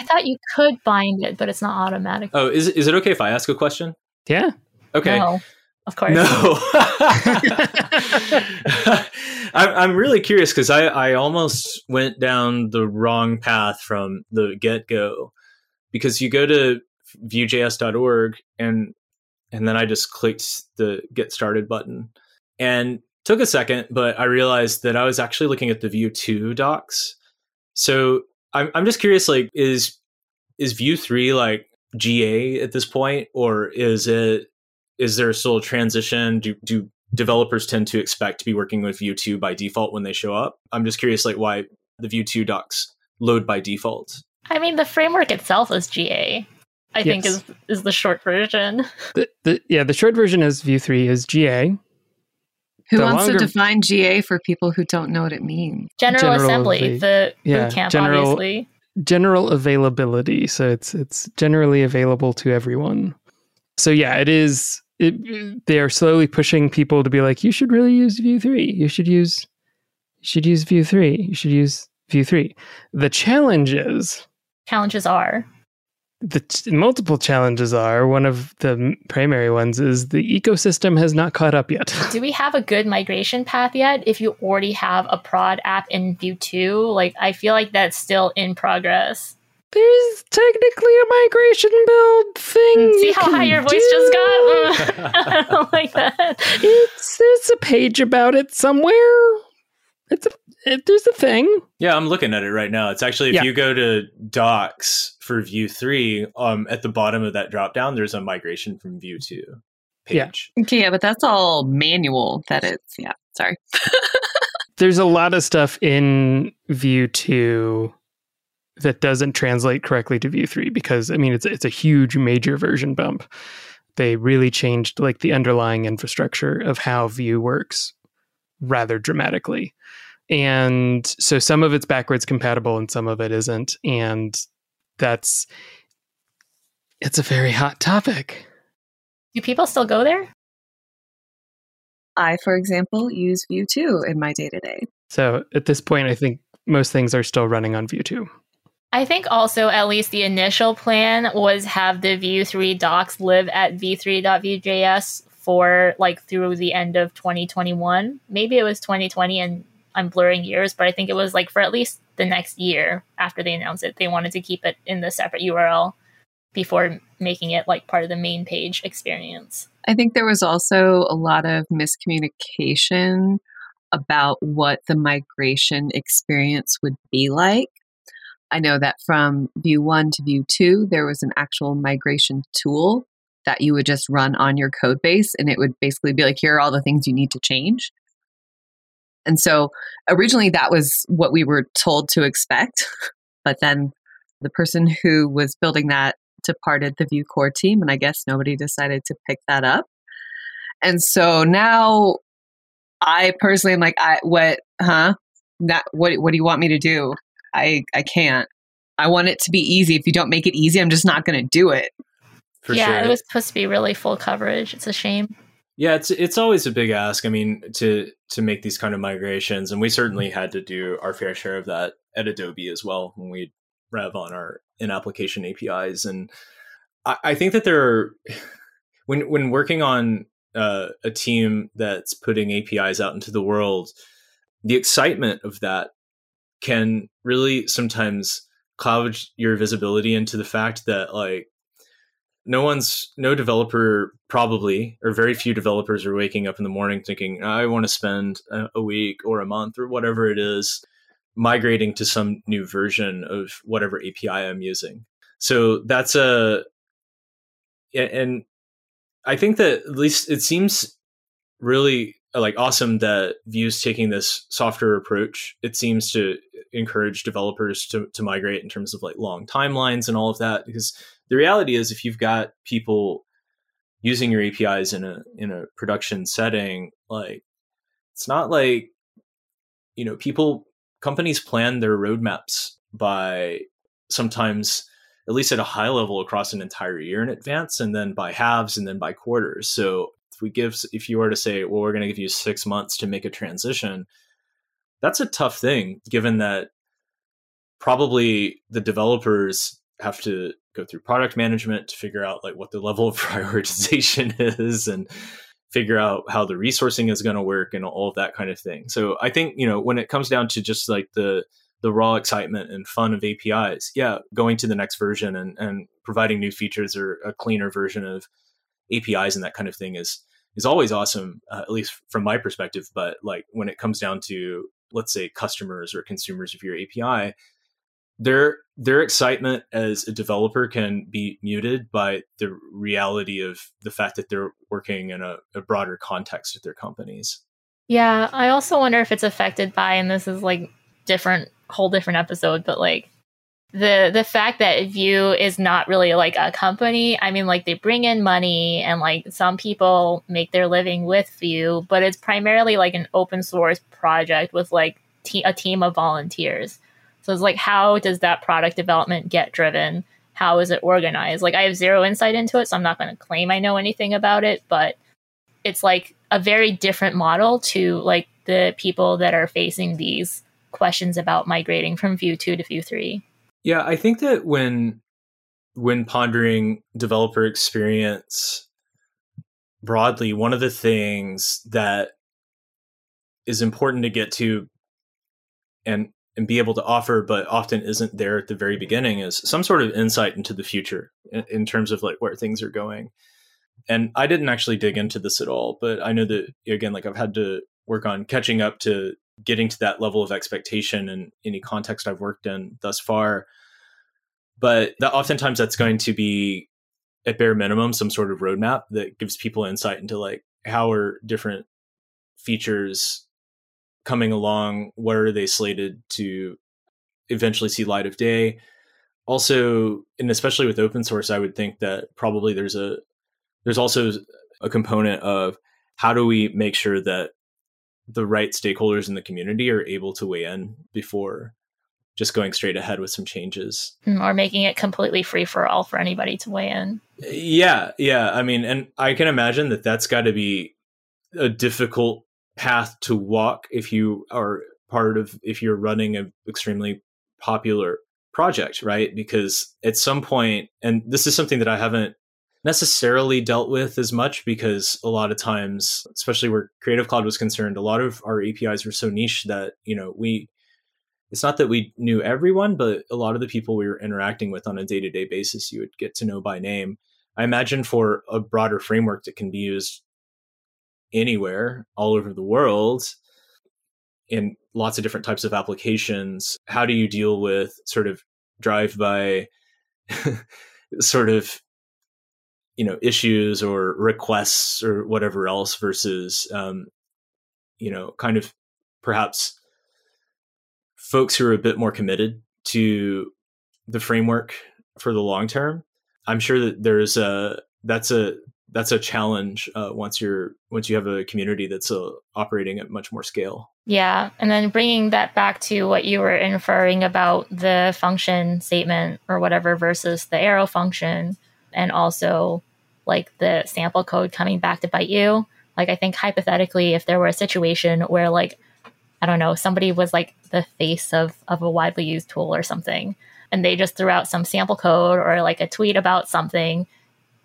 I thought you could bind it, but it's not automatic. Oh, is it okay if I ask a question? Yeah. Okay. No, of course. No. I'm really curious because I almost went down the wrong path from the get-go, because you go to vuejs.org and then I just clicked the get started button and took a second, but I realized that I was actually looking at the Vue 2 docs. So I'm just curious, like, is Vue 3 like GA at this point, or is there still a transition? Do developers tend to expect to be working with Vue 2 by default when they show up? I'm just curious, like, why the Vue 2 docs load by default. I mean, the framework itself is GA. I think is the short version. The short version is Vue 3 is GA. Who wants to define GA for people who don't know what it means? General Assembly, the bootcamp, obviously. General availability, so it's generally available to everyone. So yeah, it is. They are slowly pushing people to be like, you should really use Vue 3. You should use Vue 3. You should use Vue 3. The challenges are. The multiple challenges are, one of the primary ones is the ecosystem has not caught up yet. Do we have a good migration path yet? If you already have a prod app in Vue 2, like I feel like that's still in progress. There's technically a migration build thing. See how high your voice just got? I don't like that. There's a page about it somewhere. There's a thing. Yeah, I'm looking at it right now. It's actually, if you go to docs for Vue 3, at the bottom of that drop down, there's a migration from Vue 2 page. Yeah, okay, but that's all manual. That is, yeah, sorry. There's a lot of stuff in Vue 2 that doesn't translate correctly to Vue 3 because, I mean, it's a huge major version bump. They really changed like the underlying infrastructure of how Vue works rather dramatically. And so some of it's backwards compatible and some of it isn't. And it's a very hot topic. Do people still go there? I, for example, use Vue 2 in my day-to-day. So at this point, I think most things are still running on Vue 2. I think also at least the initial plan was have the Vue 3 docs live at v3.vuejs for like through the end of 2021. Maybe it was 2020 and I'm blurring years, but I think it was like for at least the next year after they announced it, they wanted to keep it in the separate URL before making it like part of the main page experience. I think there was also a lot of miscommunication about what the migration experience would be like. I know that from Vue 1 to Vue 2, there was an actual migration tool that you would just run on your code base, and it would basically be like, here are all the things you need to change. And so originally that was what we were told to expect, but then the person who was building that departed the Vue core team, and I guess nobody decided to pick that up. And so now I personally am like, What do you want me to do? I can't. I want it to be easy. If you don't make it easy, I'm just not going to do it. For sure. It was supposed to be really full coverage. It's a shame. Yeah, it's always a big ask. I mean, to make these kind of migrations, and we certainly had to do our fair share of that at Adobe as well when we rev on our in-application APIs. And I think that there are, when working on a team that's putting APIs out into the world, the excitement of that can really sometimes cloud your visibility into the fact that like, no developer probably, or very few developers are waking up in the morning thinking, I want to spend a week or a month or whatever it is, migrating to some new version of whatever API I'm using. So that's and I think that at least it seems really like awesome that Vue's taking this softer approach. It seems to encourage developers to migrate in terms of like long timelines and all of that, because The reality is, if you've got people using your APIs in a production setting, like, it's not like, you know, companies plan their roadmaps by sometimes, at least at a high level, across an entire year in advance, and then by halves, and then by quarters. So if you were to say, well, we're going to give you 6 months to make a transition, that's a tough thing, given that probably the developers have to go through product management to figure out like what the level of prioritization is, and figure out how the resourcing is going to work, and all of that kind of thing. So I think, you know, when it comes down to just like the raw excitement and fun of APIs, yeah, going to the next version and providing new features or a cleaner version of APIs and that kind of thing is always awesome, at least from my perspective. But like when it comes down to, let's say, customers or consumers of your API, their excitement as a developer can be muted by the reality of the fact that they're working in a broader context at their companies. Yeah, I also wonder if it's affected by, and this is like different episode, but like the fact that Vue is not really like a company. I mean, like, they bring in money, and like some people make their living with Vue, but it's primarily like an open source project with like a team of volunteers. So it's like, how does that product development get driven? How is it organized? Like, I have zero insight into it, so I'm not going to claim I know anything about it, but it's like a very different model to like the people that are facing these questions about migrating from Vue 2 to Vue 3. Yeah, I think that when pondering developer experience broadly, one of the things that is important to get to and be able to offer, but often isn't there at the very beginning, is some sort of insight into the future in terms of like where things are going. And I didn't actually dig into this at all, but I know that, again, like, I've had to work on catching up to getting to that level of expectation in any context I've worked in thus far. But that oftentimes that's going to be, at bare minimum, some sort of roadmap that gives people insight into like, how are different features coming along, what are they slated to eventually see light of day. Also, and especially with open source, I would think that probably there's also a component of, how do we make sure that the right stakeholders in the community are able to weigh in before just going straight ahead with some changes, or making it completely free for all for anybody to weigh in. Yeah. I mean, and I can imagine that that's got to be a difficult path to walk if you're running an extremely popular project, right? Because at some point, and this is something that I haven't necessarily dealt with as much, because a lot of times, especially where Creative Cloud was concerned, a lot of our APIs were so niche that, you know, it's not that we knew everyone, but a lot of the people we were interacting with on a day-to-day basis, you would get to know by name. I imagine for a broader framework that can be used anywhere, all over the world, in lots of different types of applications, how do you deal with sort of drive-by sort of, you know, issues or requests or whatever else versus, you know, kind of perhaps folks who are a bit more committed to the framework for the long term? I'm sure that that's a challenge once you have a community that's operating at much more scale. Yeah. And then bringing that back to what you were inferring about the function statement or whatever versus the arrow function, and also like the sample code coming back to bite you. Like, I think hypothetically, if there were a situation where, like, I don't know, somebody was like the face of a widely used tool or something, and they just threw out some sample code or like a tweet about something,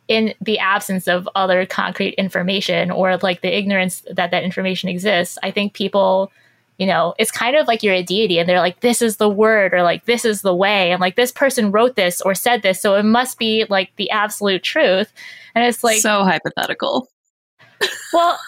in the absence of other concrete information or like the ignorance that information exists, I think people, you know, it's kind of like you're a deity and they're like, this is the word, or like, this is the way, and like, this person wrote this or said this, so it must be like the absolute truth. And it's like, so hypothetical. Well,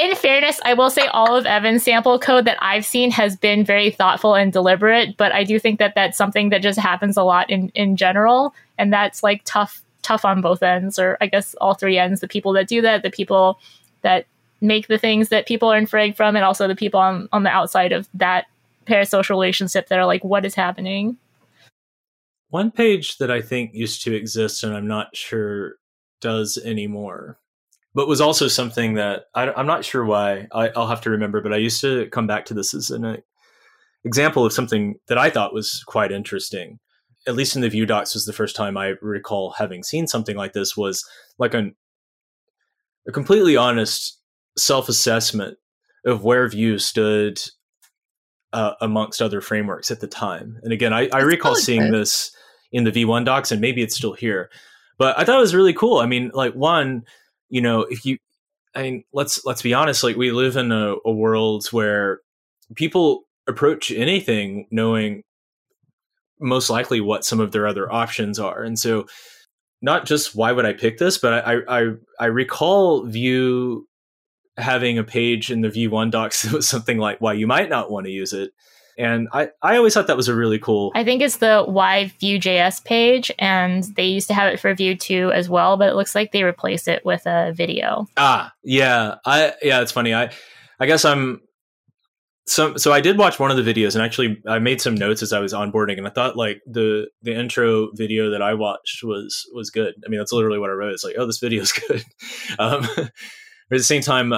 in fairness, I will say all of Evan's sample code that I've seen has been very thoughtful and deliberate, but I do think that that's something that just happens a lot in general. And that's like tough on both ends, or I guess all three ends: the people that do that, the people that make the things that people are inferring from, and also the people on the outside of that parasocial relationship that are like, what is happening? One page that I think used to exist and I'm not sure does anymore, but was also something that I'm not sure why, I'll have to remember, but I used to come back to this as an example of something that I thought was quite interesting. At least in the Vue docs was the first time I recall having seen something like this, was like a completely honest self-assessment of where Vue stood amongst other frameworks at the time. And again, I recall seeing this in the V1 docs, and maybe it's still here, but I thought it was really cool. I mean, like one, you know, let's be honest, like we live in a world where people approach anything knowing most likely what some of their other options are. And so not just why would I pick this, but I recall Vue having a page in the V1 docs that was something like why you might not want to use it. And I always thought that was a really cool... I think it's the why Vue.js page, and they used to have it for Vue 2 as well, but it looks like they replaced it with a video. Ah, yeah. Yeah, it's funny. I guess I'm... So I did watch one of the videos, and actually I made some notes as I was onboarding, and I thought like the intro video that I watched was good. I mean, that's literally what I wrote. It's like, oh, this video is good. But at the same time,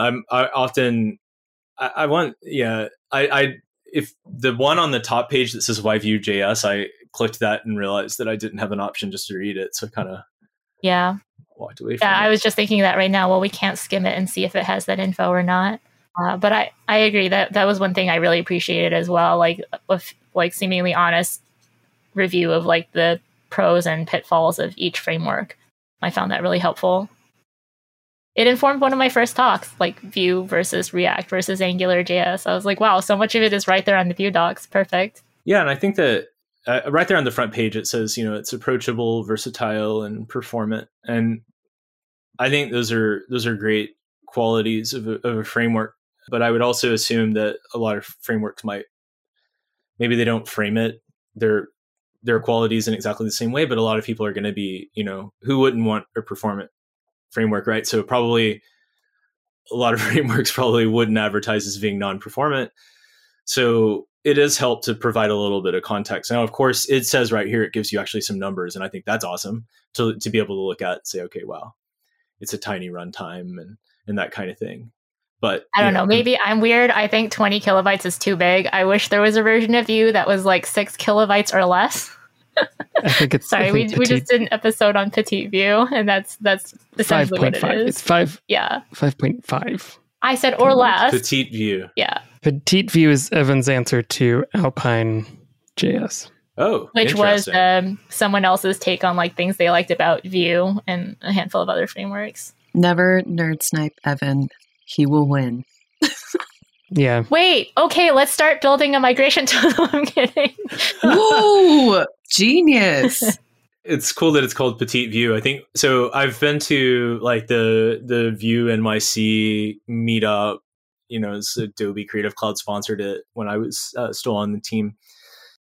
if the one on the top page that says why Vue.js, I clicked that and realized that I didn't have an option just to read it. So kind of walked away from it. I was just thinking that right now, well, we can't skim it and see if it has that info or not. But I agree that was one thing I really appreciated as well. Like seemingly honest review of like the pros and pitfalls of each framework. I found that really helpful. It informed one of my first talks, like Vue versus React versus AngularJS. I was like, wow, so much of it is right there on the Vue docs. Perfect. Yeah, and I think that right there on the front page, it says, you know, it's approachable, versatile, and performant. And I think those are great qualities of a framework. But I would also assume that a lot of frameworks might, maybe they don't frame it, their qualities in exactly the same way, but a lot of people are going to be, you know, who wouldn't want a performant framework, right? So probably a lot of frameworks probably wouldn't advertise as being non-performant. So it is helped to provide a little bit of context. Now, of course, it says right here, it gives you actually some numbers. And I think that's awesome to be able to look at and say, okay, wow, it's a tiny runtime and that kind of thing. But I don't know, maybe I'm weird. I think 20 kilobytes is too big. I wish there was a version of Vue that was like 6 kilobytes or less. I think it's we just did an episode on Petite Vue, and that's essentially what it is. It's 5. Yeah, 5.5. I said or less. Petite Vue. Yeah. Petite Vue is Evan's answer to Alpine JS. Oh, which was someone else's take on like things they liked about Vue and a handful of other frameworks. Never nerd snipe Evan. He will win. Yeah. Wait. Okay. Let's start building a migration tool. I'm kidding. Woo! Genius. It's cool that it's called Petite Vue. I think so. I've been to like the Vue NYC meetup. You know, as Adobe Creative Cloud sponsored it when I was still on the team,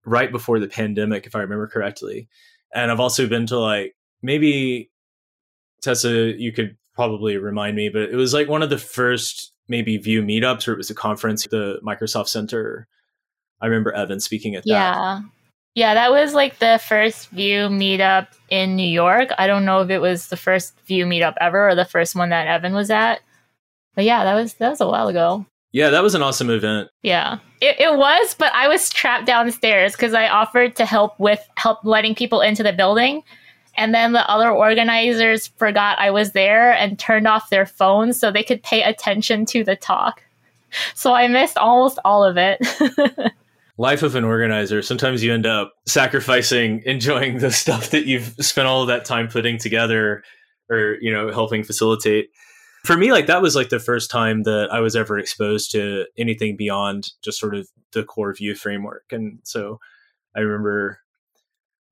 right before the pandemic, if I remember correctly. And I've also been to like maybe Tessa, you could probably remind me, but it was like one of the first. Maybe Vue meetups, or it was a conference at the Microsoft Center. I remember Evan speaking at that. Yeah, that was like the first Vue meetup in New York. I don't know if it was the first Vue meetup ever or the first one that Evan was at. But yeah, that was a while ago. Yeah, that was an awesome event. Yeah, it was, but I was trapped downstairs because I offered to help letting people into the building. And then the other organizers forgot I was there and turned off their phones so they could pay attention to the talk. So I missed almost all of it. Life of an organizer. Sometimes you end up sacrificing, enjoying the stuff that you've spent all of that time putting together or, you know, helping facilitate. For me, like that was like the first time that I was ever exposed to anything beyond just sort of the core Vue framework. And so I remember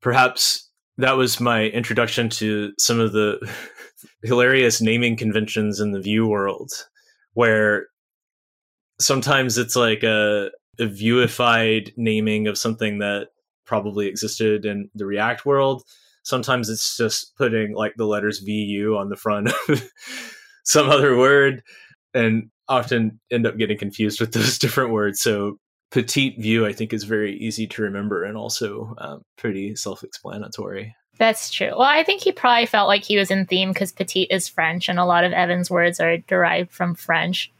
perhaps... that was my introduction to some of the hilarious naming conventions in the Vue world, where sometimes it's like a Vuified naming of something that probably existed in the React world. Sometimes it's just putting like the letters VU on the front of some other word, and often end up getting confused with those different words. So Petite Vue, I think, is very easy to remember and also pretty self-explanatory. That's true. Well, I think he probably felt like he was in theme because petite is French and a lot of Evan's words are derived from French.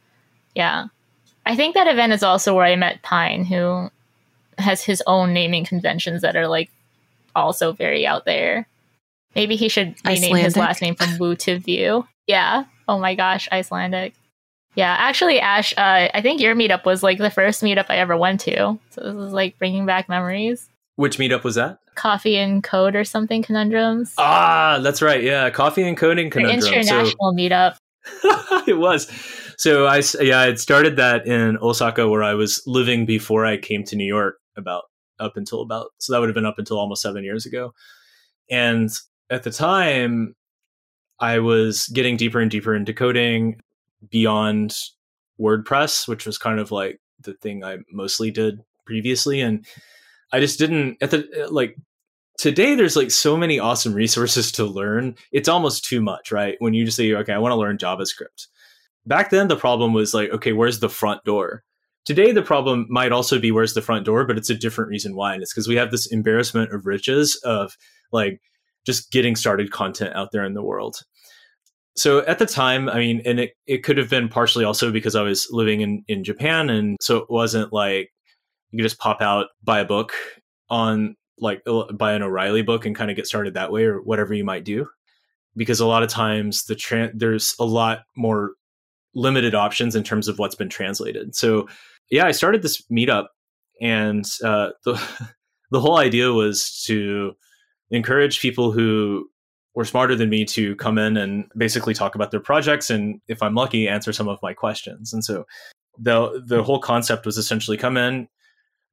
Yeah. I think that event is also where I met Pine, who has his own naming conventions that are like also very out there. Maybe he should rename his last name from Wu to View. Yeah. Oh my gosh, Icelandic. Yeah. Actually, Ash, I think your meetup was like the first meetup I ever went to. So this is like bringing back memories. Which meetup was that? Coffee and Code or something, Conundrums. Ah, that's right. Yeah. Coffee and Coding Conundrums. International meetup. It was. So I started that in Osaka, where I was living before I came to New York, so that would have been up until almost 7 years ago. And at the time, I was getting deeper and deeper into coding beyond WordPress, which was kind of like the thing I mostly did previously. And I just didn't today there's like so many awesome resources to learn. It's almost too much, right? When you just say, okay, I want to learn JavaScript. Back then, the problem was like, okay, where's the front door? Today, the problem might also be where's the front door, but it's a different reason why. And it's because we have this embarrassment of riches of like just getting started content out there in the world. So at the time, I mean, and it could have been partially also because I was living in Japan. And so it wasn't like, you could just pop out, buy a book buy an O'Reilly book and kind of get started that way, or whatever you might do. Because a lot of times there's a lot more limited options in terms of what's been translated. So yeah, I started this meetup, and the whole idea was to encourage people who were smarter than me to come in and basically talk about their projects. And if I'm lucky, answer some of my questions. And so the whole concept was essentially come in,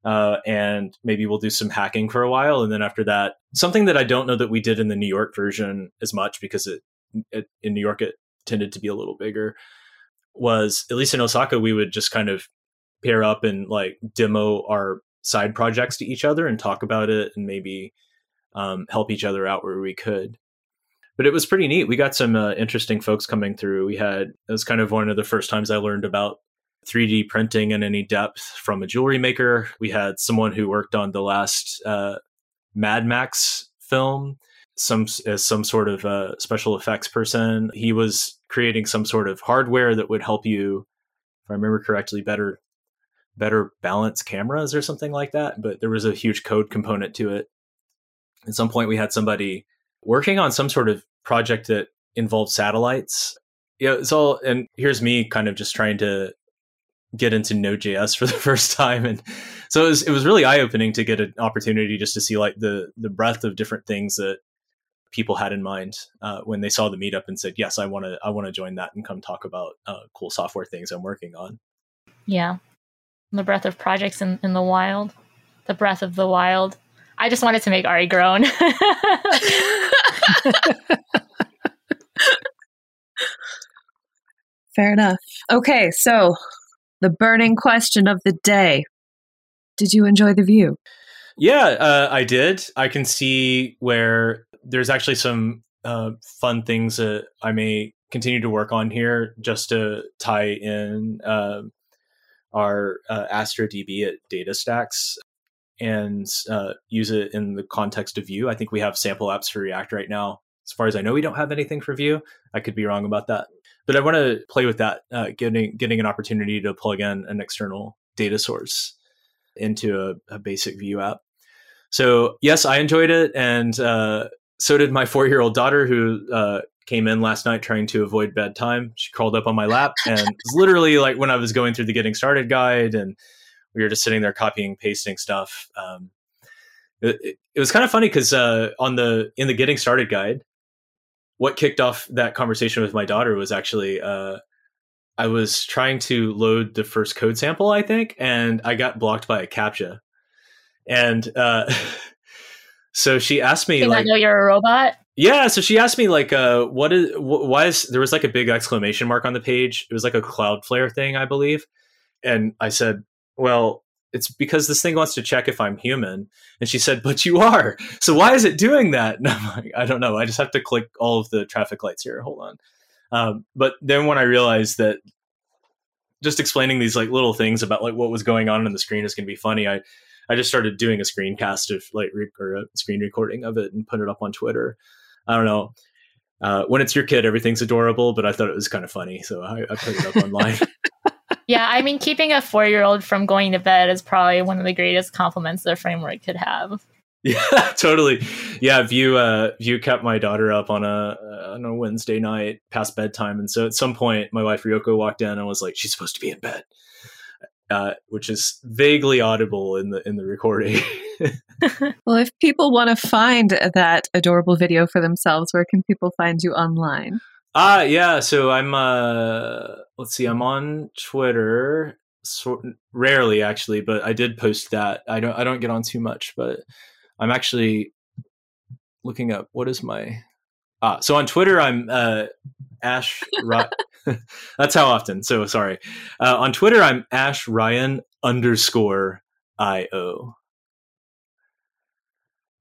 and maybe we'll do some hacking for a while. And then after that, something that I don't know that we did in the New York version as much, because in New York, it tended to be a little bigger, was, at least in Osaka, we would just kind of pair up and like demo our side projects to each other and talk about it and maybe help each other out where we could. But it was pretty neat. We got some interesting folks coming through. It was kind of one of the first times I learned about 3D printing in any depth from a jewelry maker. We had someone who worked on the last Mad Max film, some sort of special effects person. He was creating some sort of hardware that would help you, if I remember correctly, better balance cameras or something like that. But there was a huge code component to it. At some point, we had somebody working on some sort of project that involved satellites. Yeah, it's all, and here's me kind of just trying to get into Node.js for the first time. And so it was really eye-opening to get an opportunity just to see like the breadth of different things that people had in mind when they saw the meetup and said, yes, I want to join that and come talk about cool software things I'm working on. Yeah. The breadth of projects in the wild, the breadth of the wild. I just wanted to make Ari groan. Fair enough. Okay. So, the burning question of the day. Did you enjoy the Vue? Yeah, I did. I can see where there's actually some fun things that I may continue to work on here just to tie in our AstraDB at DataStax and use it in the context of Vue. I think we have sample apps for React right now. As far as I know, we don't have anything for Vue. I could be wrong about that. But I want to play with that, getting an opportunity to plug in an external data source into a basic Vue app. So yes, I enjoyed it. And so did my 4-year-old daughter, who came in last night trying to avoid bedtime. She crawled up on my lap and it was literally like when I was going through the Getting Started guide and we were just sitting there copying, pasting stuff. It was kind of funny because in the Getting Started guide, what kicked off that conversation with my daughter was actually I was trying to load the first code sample, I think, and I got blocked by a CAPTCHA. And so she asked me, "I know you're a robot." Yeah, so she asked me like, "Why is there was like a big exclamation mark on the page? It was like a Cloudflare thing, I believe." And I said, "Well, it's because this thing wants to check if I'm human." And she said, "But you are. So why is it doing that?" And I'm like, I don't know. I just have to click all of the traffic lights here. Hold on. But then when I realized that just explaining these like little things about like what was going on in the screen is going to be funny. I just started doing a screencast of like or a screen recording of it and put it up on Twitter. I don't know. When it's your kid, everything's adorable, but I thought it was kind of funny. So I put it up online. Yeah. I mean, keeping a 4-year-old from going to bed is probably one of the greatest compliments the framework could have. Yeah, totally. Yeah. Vue kept my daughter up on a Wednesday night past bedtime. And so at some point my wife Ryoko walked in and was like, she's supposed to be in bed, which is vaguely audible in the recording. Well, if people want to find that adorable video for themselves, where can people find you online? Yeah. So I'm, let's see, I'm on Twitter, rarely actually, but I did post that. I don't get on too much, but I'm actually looking up what is my, so on Twitter, I'm, Ash, that's how often. So sorry. On Twitter, I'm Ash Ryan _IO.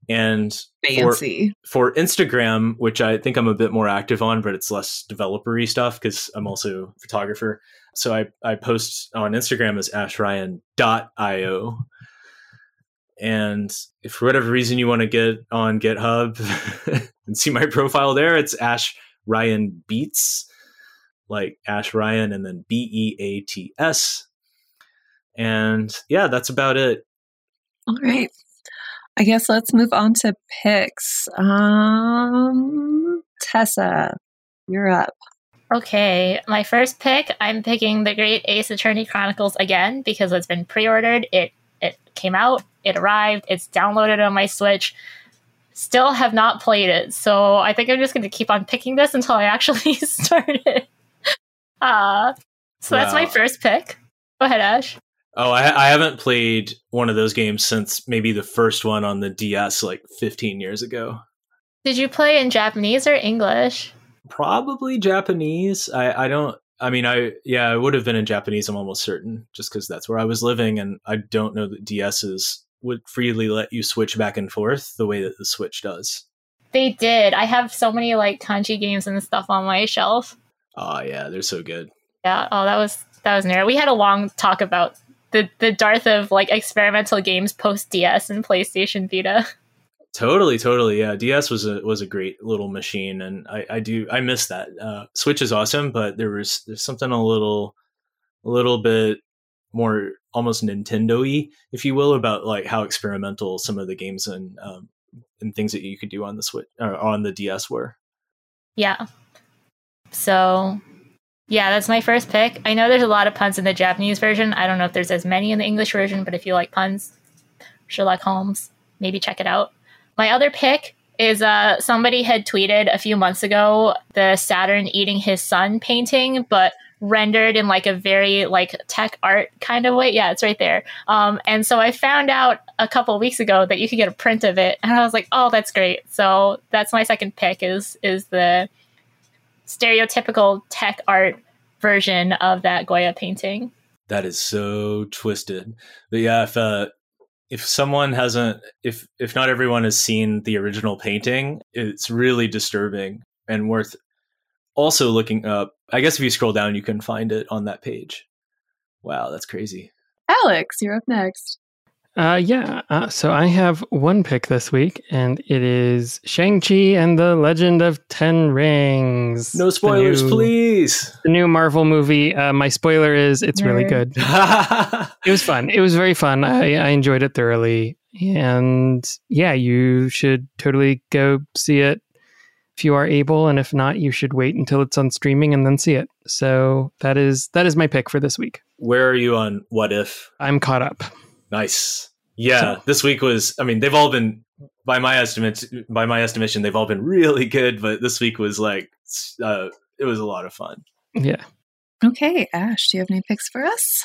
And fancy. For Instagram, which I think I'm a bit more active on, but it's less developer-y stuff because I'm also a photographer. So I post on Instagram as ashryan.io. And if for whatever reason you want to get on GitHub and see my profile there, it's Ash Ryan Beats, like Ash Ryan and then BEATS. And yeah, that's about it. All right. I guess let's move on to picks. Tessa, you're up. Okay, my first pick, I'm picking The Great Ace Attorney Chronicles again because it's been pre-ordered. It came out, it arrived, it's downloaded on my Switch. Still have not played it, so I think I'm just going to keep on picking this until I actually start it. That's my first pick. Go ahead, Ash. Oh, I haven't played one of those games since maybe the first one on the DS like 15 years ago. Did you play in Japanese or English? Probably Japanese. I it would have been in Japanese, I'm almost certain, just because that's where I was living. And I don't know that DSs would freely let you switch back and forth the way that the Switch does. They did. I have so many like kanji games and stuff on my shelf. Oh, yeah, they're so good. Yeah. Oh, that was narrow. We had a long talk about the dearth of like experimental games post DS and PlayStation Vita. Totally. Yeah. DS was a great little machine. And I miss that. Switch is awesome, but there's something a little bit more almost Nintendo-y, if you will, about like how experimental some of the games and things that you could do on the Switch or on the DS were. Yeah. So yeah, that's my first pick. I know there's a lot of puns in the Japanese version. I don't know if there's as many in the English version, but if you like puns, Sherlock Holmes, maybe check it out. My other pick is somebody had tweeted a few months ago the Saturn eating his son painting, but rendered in like a very like tech art kind of way. Yeah, it's right there. And so I found out a couple weeks ago that you could get a print of it, and I was like, oh, that's great. So that's my second pick is the stereotypical tech art version of that Goya painting. That is so twisted. But yeah, if someone hasn't, if not everyone has seen the original painting, it's really disturbing and worth also looking up. I guess if you scroll down, you can find it on that page. Wow, that's crazy. Alex, you're up next. So I have one pick this week, and it is Shang-Chi and the Legend of Ten Rings. No spoilers, please. The new Marvel movie. My spoiler is it's really good. It was fun. It was very fun. I enjoyed it thoroughly. And yeah, you should totally go see it if you are able. And if not, you should wait until it's on streaming and then see it. So that is my pick for this week. Where are you on What If? I'm caught up. Nice. Yeah, so this week was, I mean, they've all been, by my estimation, they've all been really good, but this week was like, it was a lot of fun. Yeah. Okay, Ash, do you have any picks for us?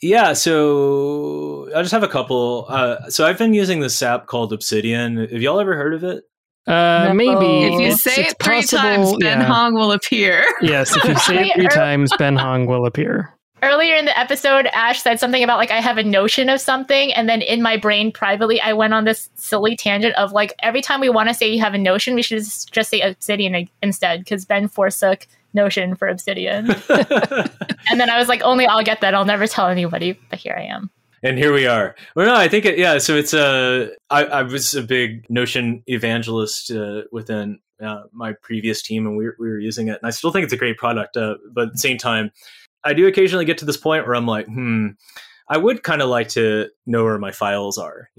Yeah, so I just have a couple. So I've been using this app called Obsidian. Have y'all ever heard of it? No. Maybe. If you say it three times, Ben Hong will appear. Yes, if you say it three times, Ben Hong will appear. Earlier in the episode, Ash said something about, like, I have a notion of something. And then in my brain, privately, I went on this silly tangent of, like, every time we want to say you have a notion, we should just say Obsidian instead. Because Ben forsook Notion for Obsidian. And then I was like, only I'll get that. I'll never tell anybody, but here I am. And here we are. Well, no, I think, so it's I was a big Notion evangelist within my previous team, and we were using it. And I still think it's a great product. But at the same time, I do occasionally get to this point where I'm like, I would kind of like to know where my files are,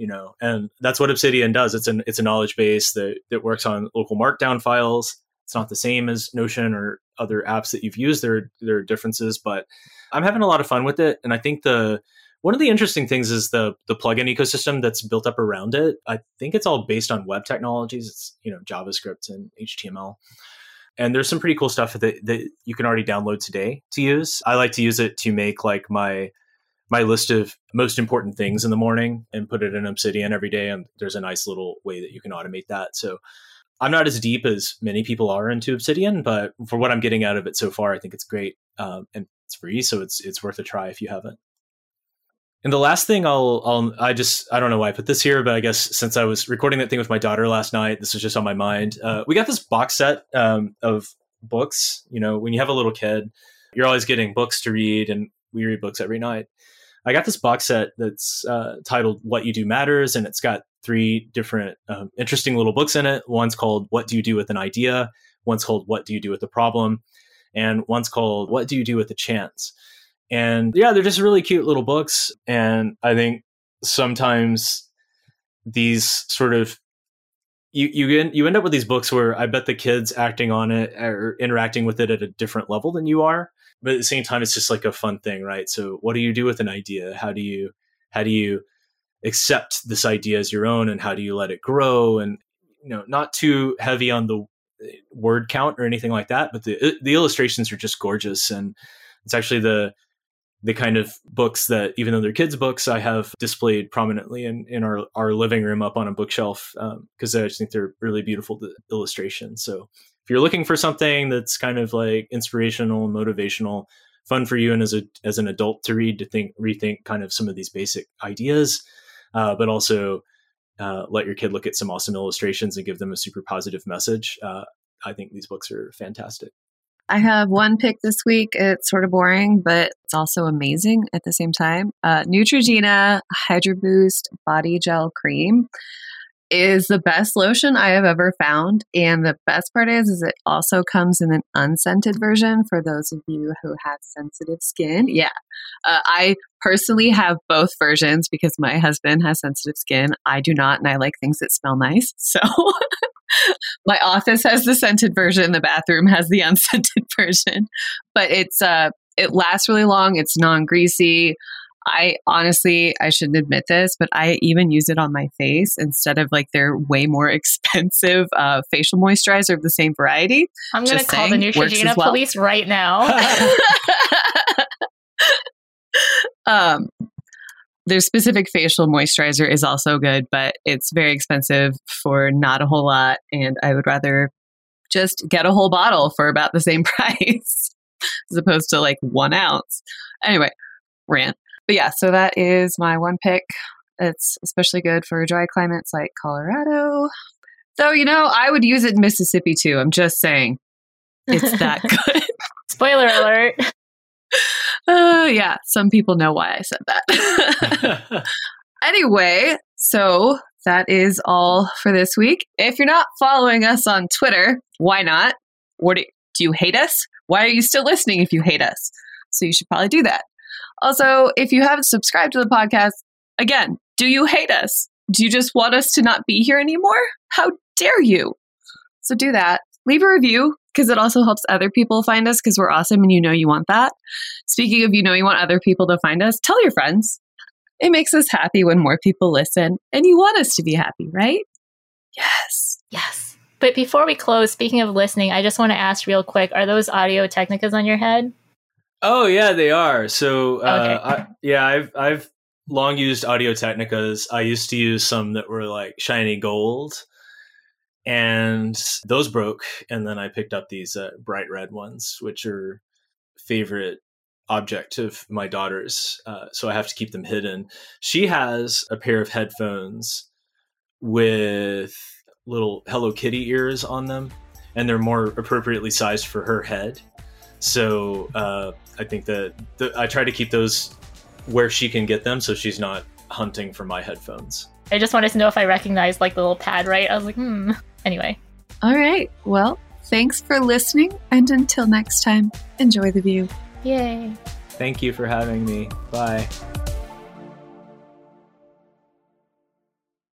and that's what Obsidian does. It's a knowledge base that works on local markdown files. It's not the same as Notion or other apps that you've used. There are differences, but I'm having a lot of fun with it. And I think one of the interesting things is the plugin ecosystem that's built up around it. I think it's all based on web technologies. It's, JavaScript and HTML. And there's some pretty cool stuff that you can already download today to use. I like to use it to make like my list of most important things in the morning and put it in Obsidian every day. And there's a nice little way that you can automate that. So I'm not as deep as many people are into Obsidian, but for what I'm getting out of it so far, I think it's great. And it's free, so it's worth a try if you haven't. And the last thing I don't know why I put this here, but I guess since I was recording that thing with my daughter last night, this was just on my mind. We got this box set of books. When you have a little kid, you're always getting books to read, and we read books every night. I got this box set that's titled What You Do Matters, and it's got 3 different interesting little books in it. One's called What Do You Do With an Idea? One's called What Do You Do With a Problem? And one's called What Do You Do With a Chance? And yeah, they're just really cute little books. And I think sometimes these sort of, you end up with these books where I bet the kid's acting on it or interacting with it at a different level than you are. But at the same time, it's just like a fun thing, right? So what do you do with an idea? How do you accept this idea as your own, and how do you let it grow? And, not too heavy on the word count or anything like that, but the illustrations are just gorgeous. And it's actually the kind of books that, even though they're kids' books, I have displayed prominently in our living room up on a bookshelf, because I just think they're really beautiful illustrations. So if you're looking for something that's kind of like inspirational, motivational, fun for you, and as an adult to read, to rethink kind of some of these basic ideas, but also let your kid look at some awesome illustrations and give them a super positive message, I think these books are fantastic. I have one pick this week. It's sort of boring, but it's also amazing at the same time. Neutrogena Hydro Boost Body Gel Cream is the best lotion I have ever found. And the best part is it also comes in an unscented version for those of you who have sensitive skin. Yeah. I personally have both versions because my husband has sensitive skin. I do not, and I like things that smell nice. So my office has the scented version. The bathroom has the unscented version. But it lasts really long. It's non-greasy. I shouldn't admit this, but I even use it on my face instead of like their way more expensive facial moisturizer of the same variety. I'm going to call the Neutrogena police right now. Their specific facial moisturizer is also good, but it's very expensive for not a whole lot. And I would rather just get a whole bottle for about the same price as opposed to like 1 ounce. Anyway, rant. But yeah, so that is my one pick. It's especially good for dry climates like Colorado. Though, I would use it in Mississippi too. I'm just saying. It's that good. Spoiler alert. Yeah, some people know why I said that. Anyway, so that is all for this week. If you're not following us on Twitter, why not? What do you hate us? Why are you still listening if you hate us? So you should probably do that. Also, if you haven't subscribed to the podcast, again, do you hate us? Do you just want us to not be here anymore? How dare you? So do that. Leave a review, because it also helps other people find us, because we're awesome and you want that. Speaking of you want other people to find us, tell your friends. It makes us happy when more people listen, and you want us to be happy, right? Yes. Yes. But before we close, speaking of listening, I just want to ask real quick, are those Audio Technicas on your head? Oh yeah, they are. So okay. I've long used Audio Technicas. I used to use some that were like shiny gold, and those broke. And then I picked up these bright red ones, which are favorite object of my daughter's. So I have to keep them hidden. She has a pair of headphones with little Hello Kitty ears on them, and they're more appropriately sized for her head. So I think that I try to keep those where she can get them, so she's not hunting for my headphones. I just wanted to know if I recognized like the little pad, right? I was like, Anyway. All right. Well, thanks for listening. And until next time, enjoy the view. Yay. Thank you for having me. Bye.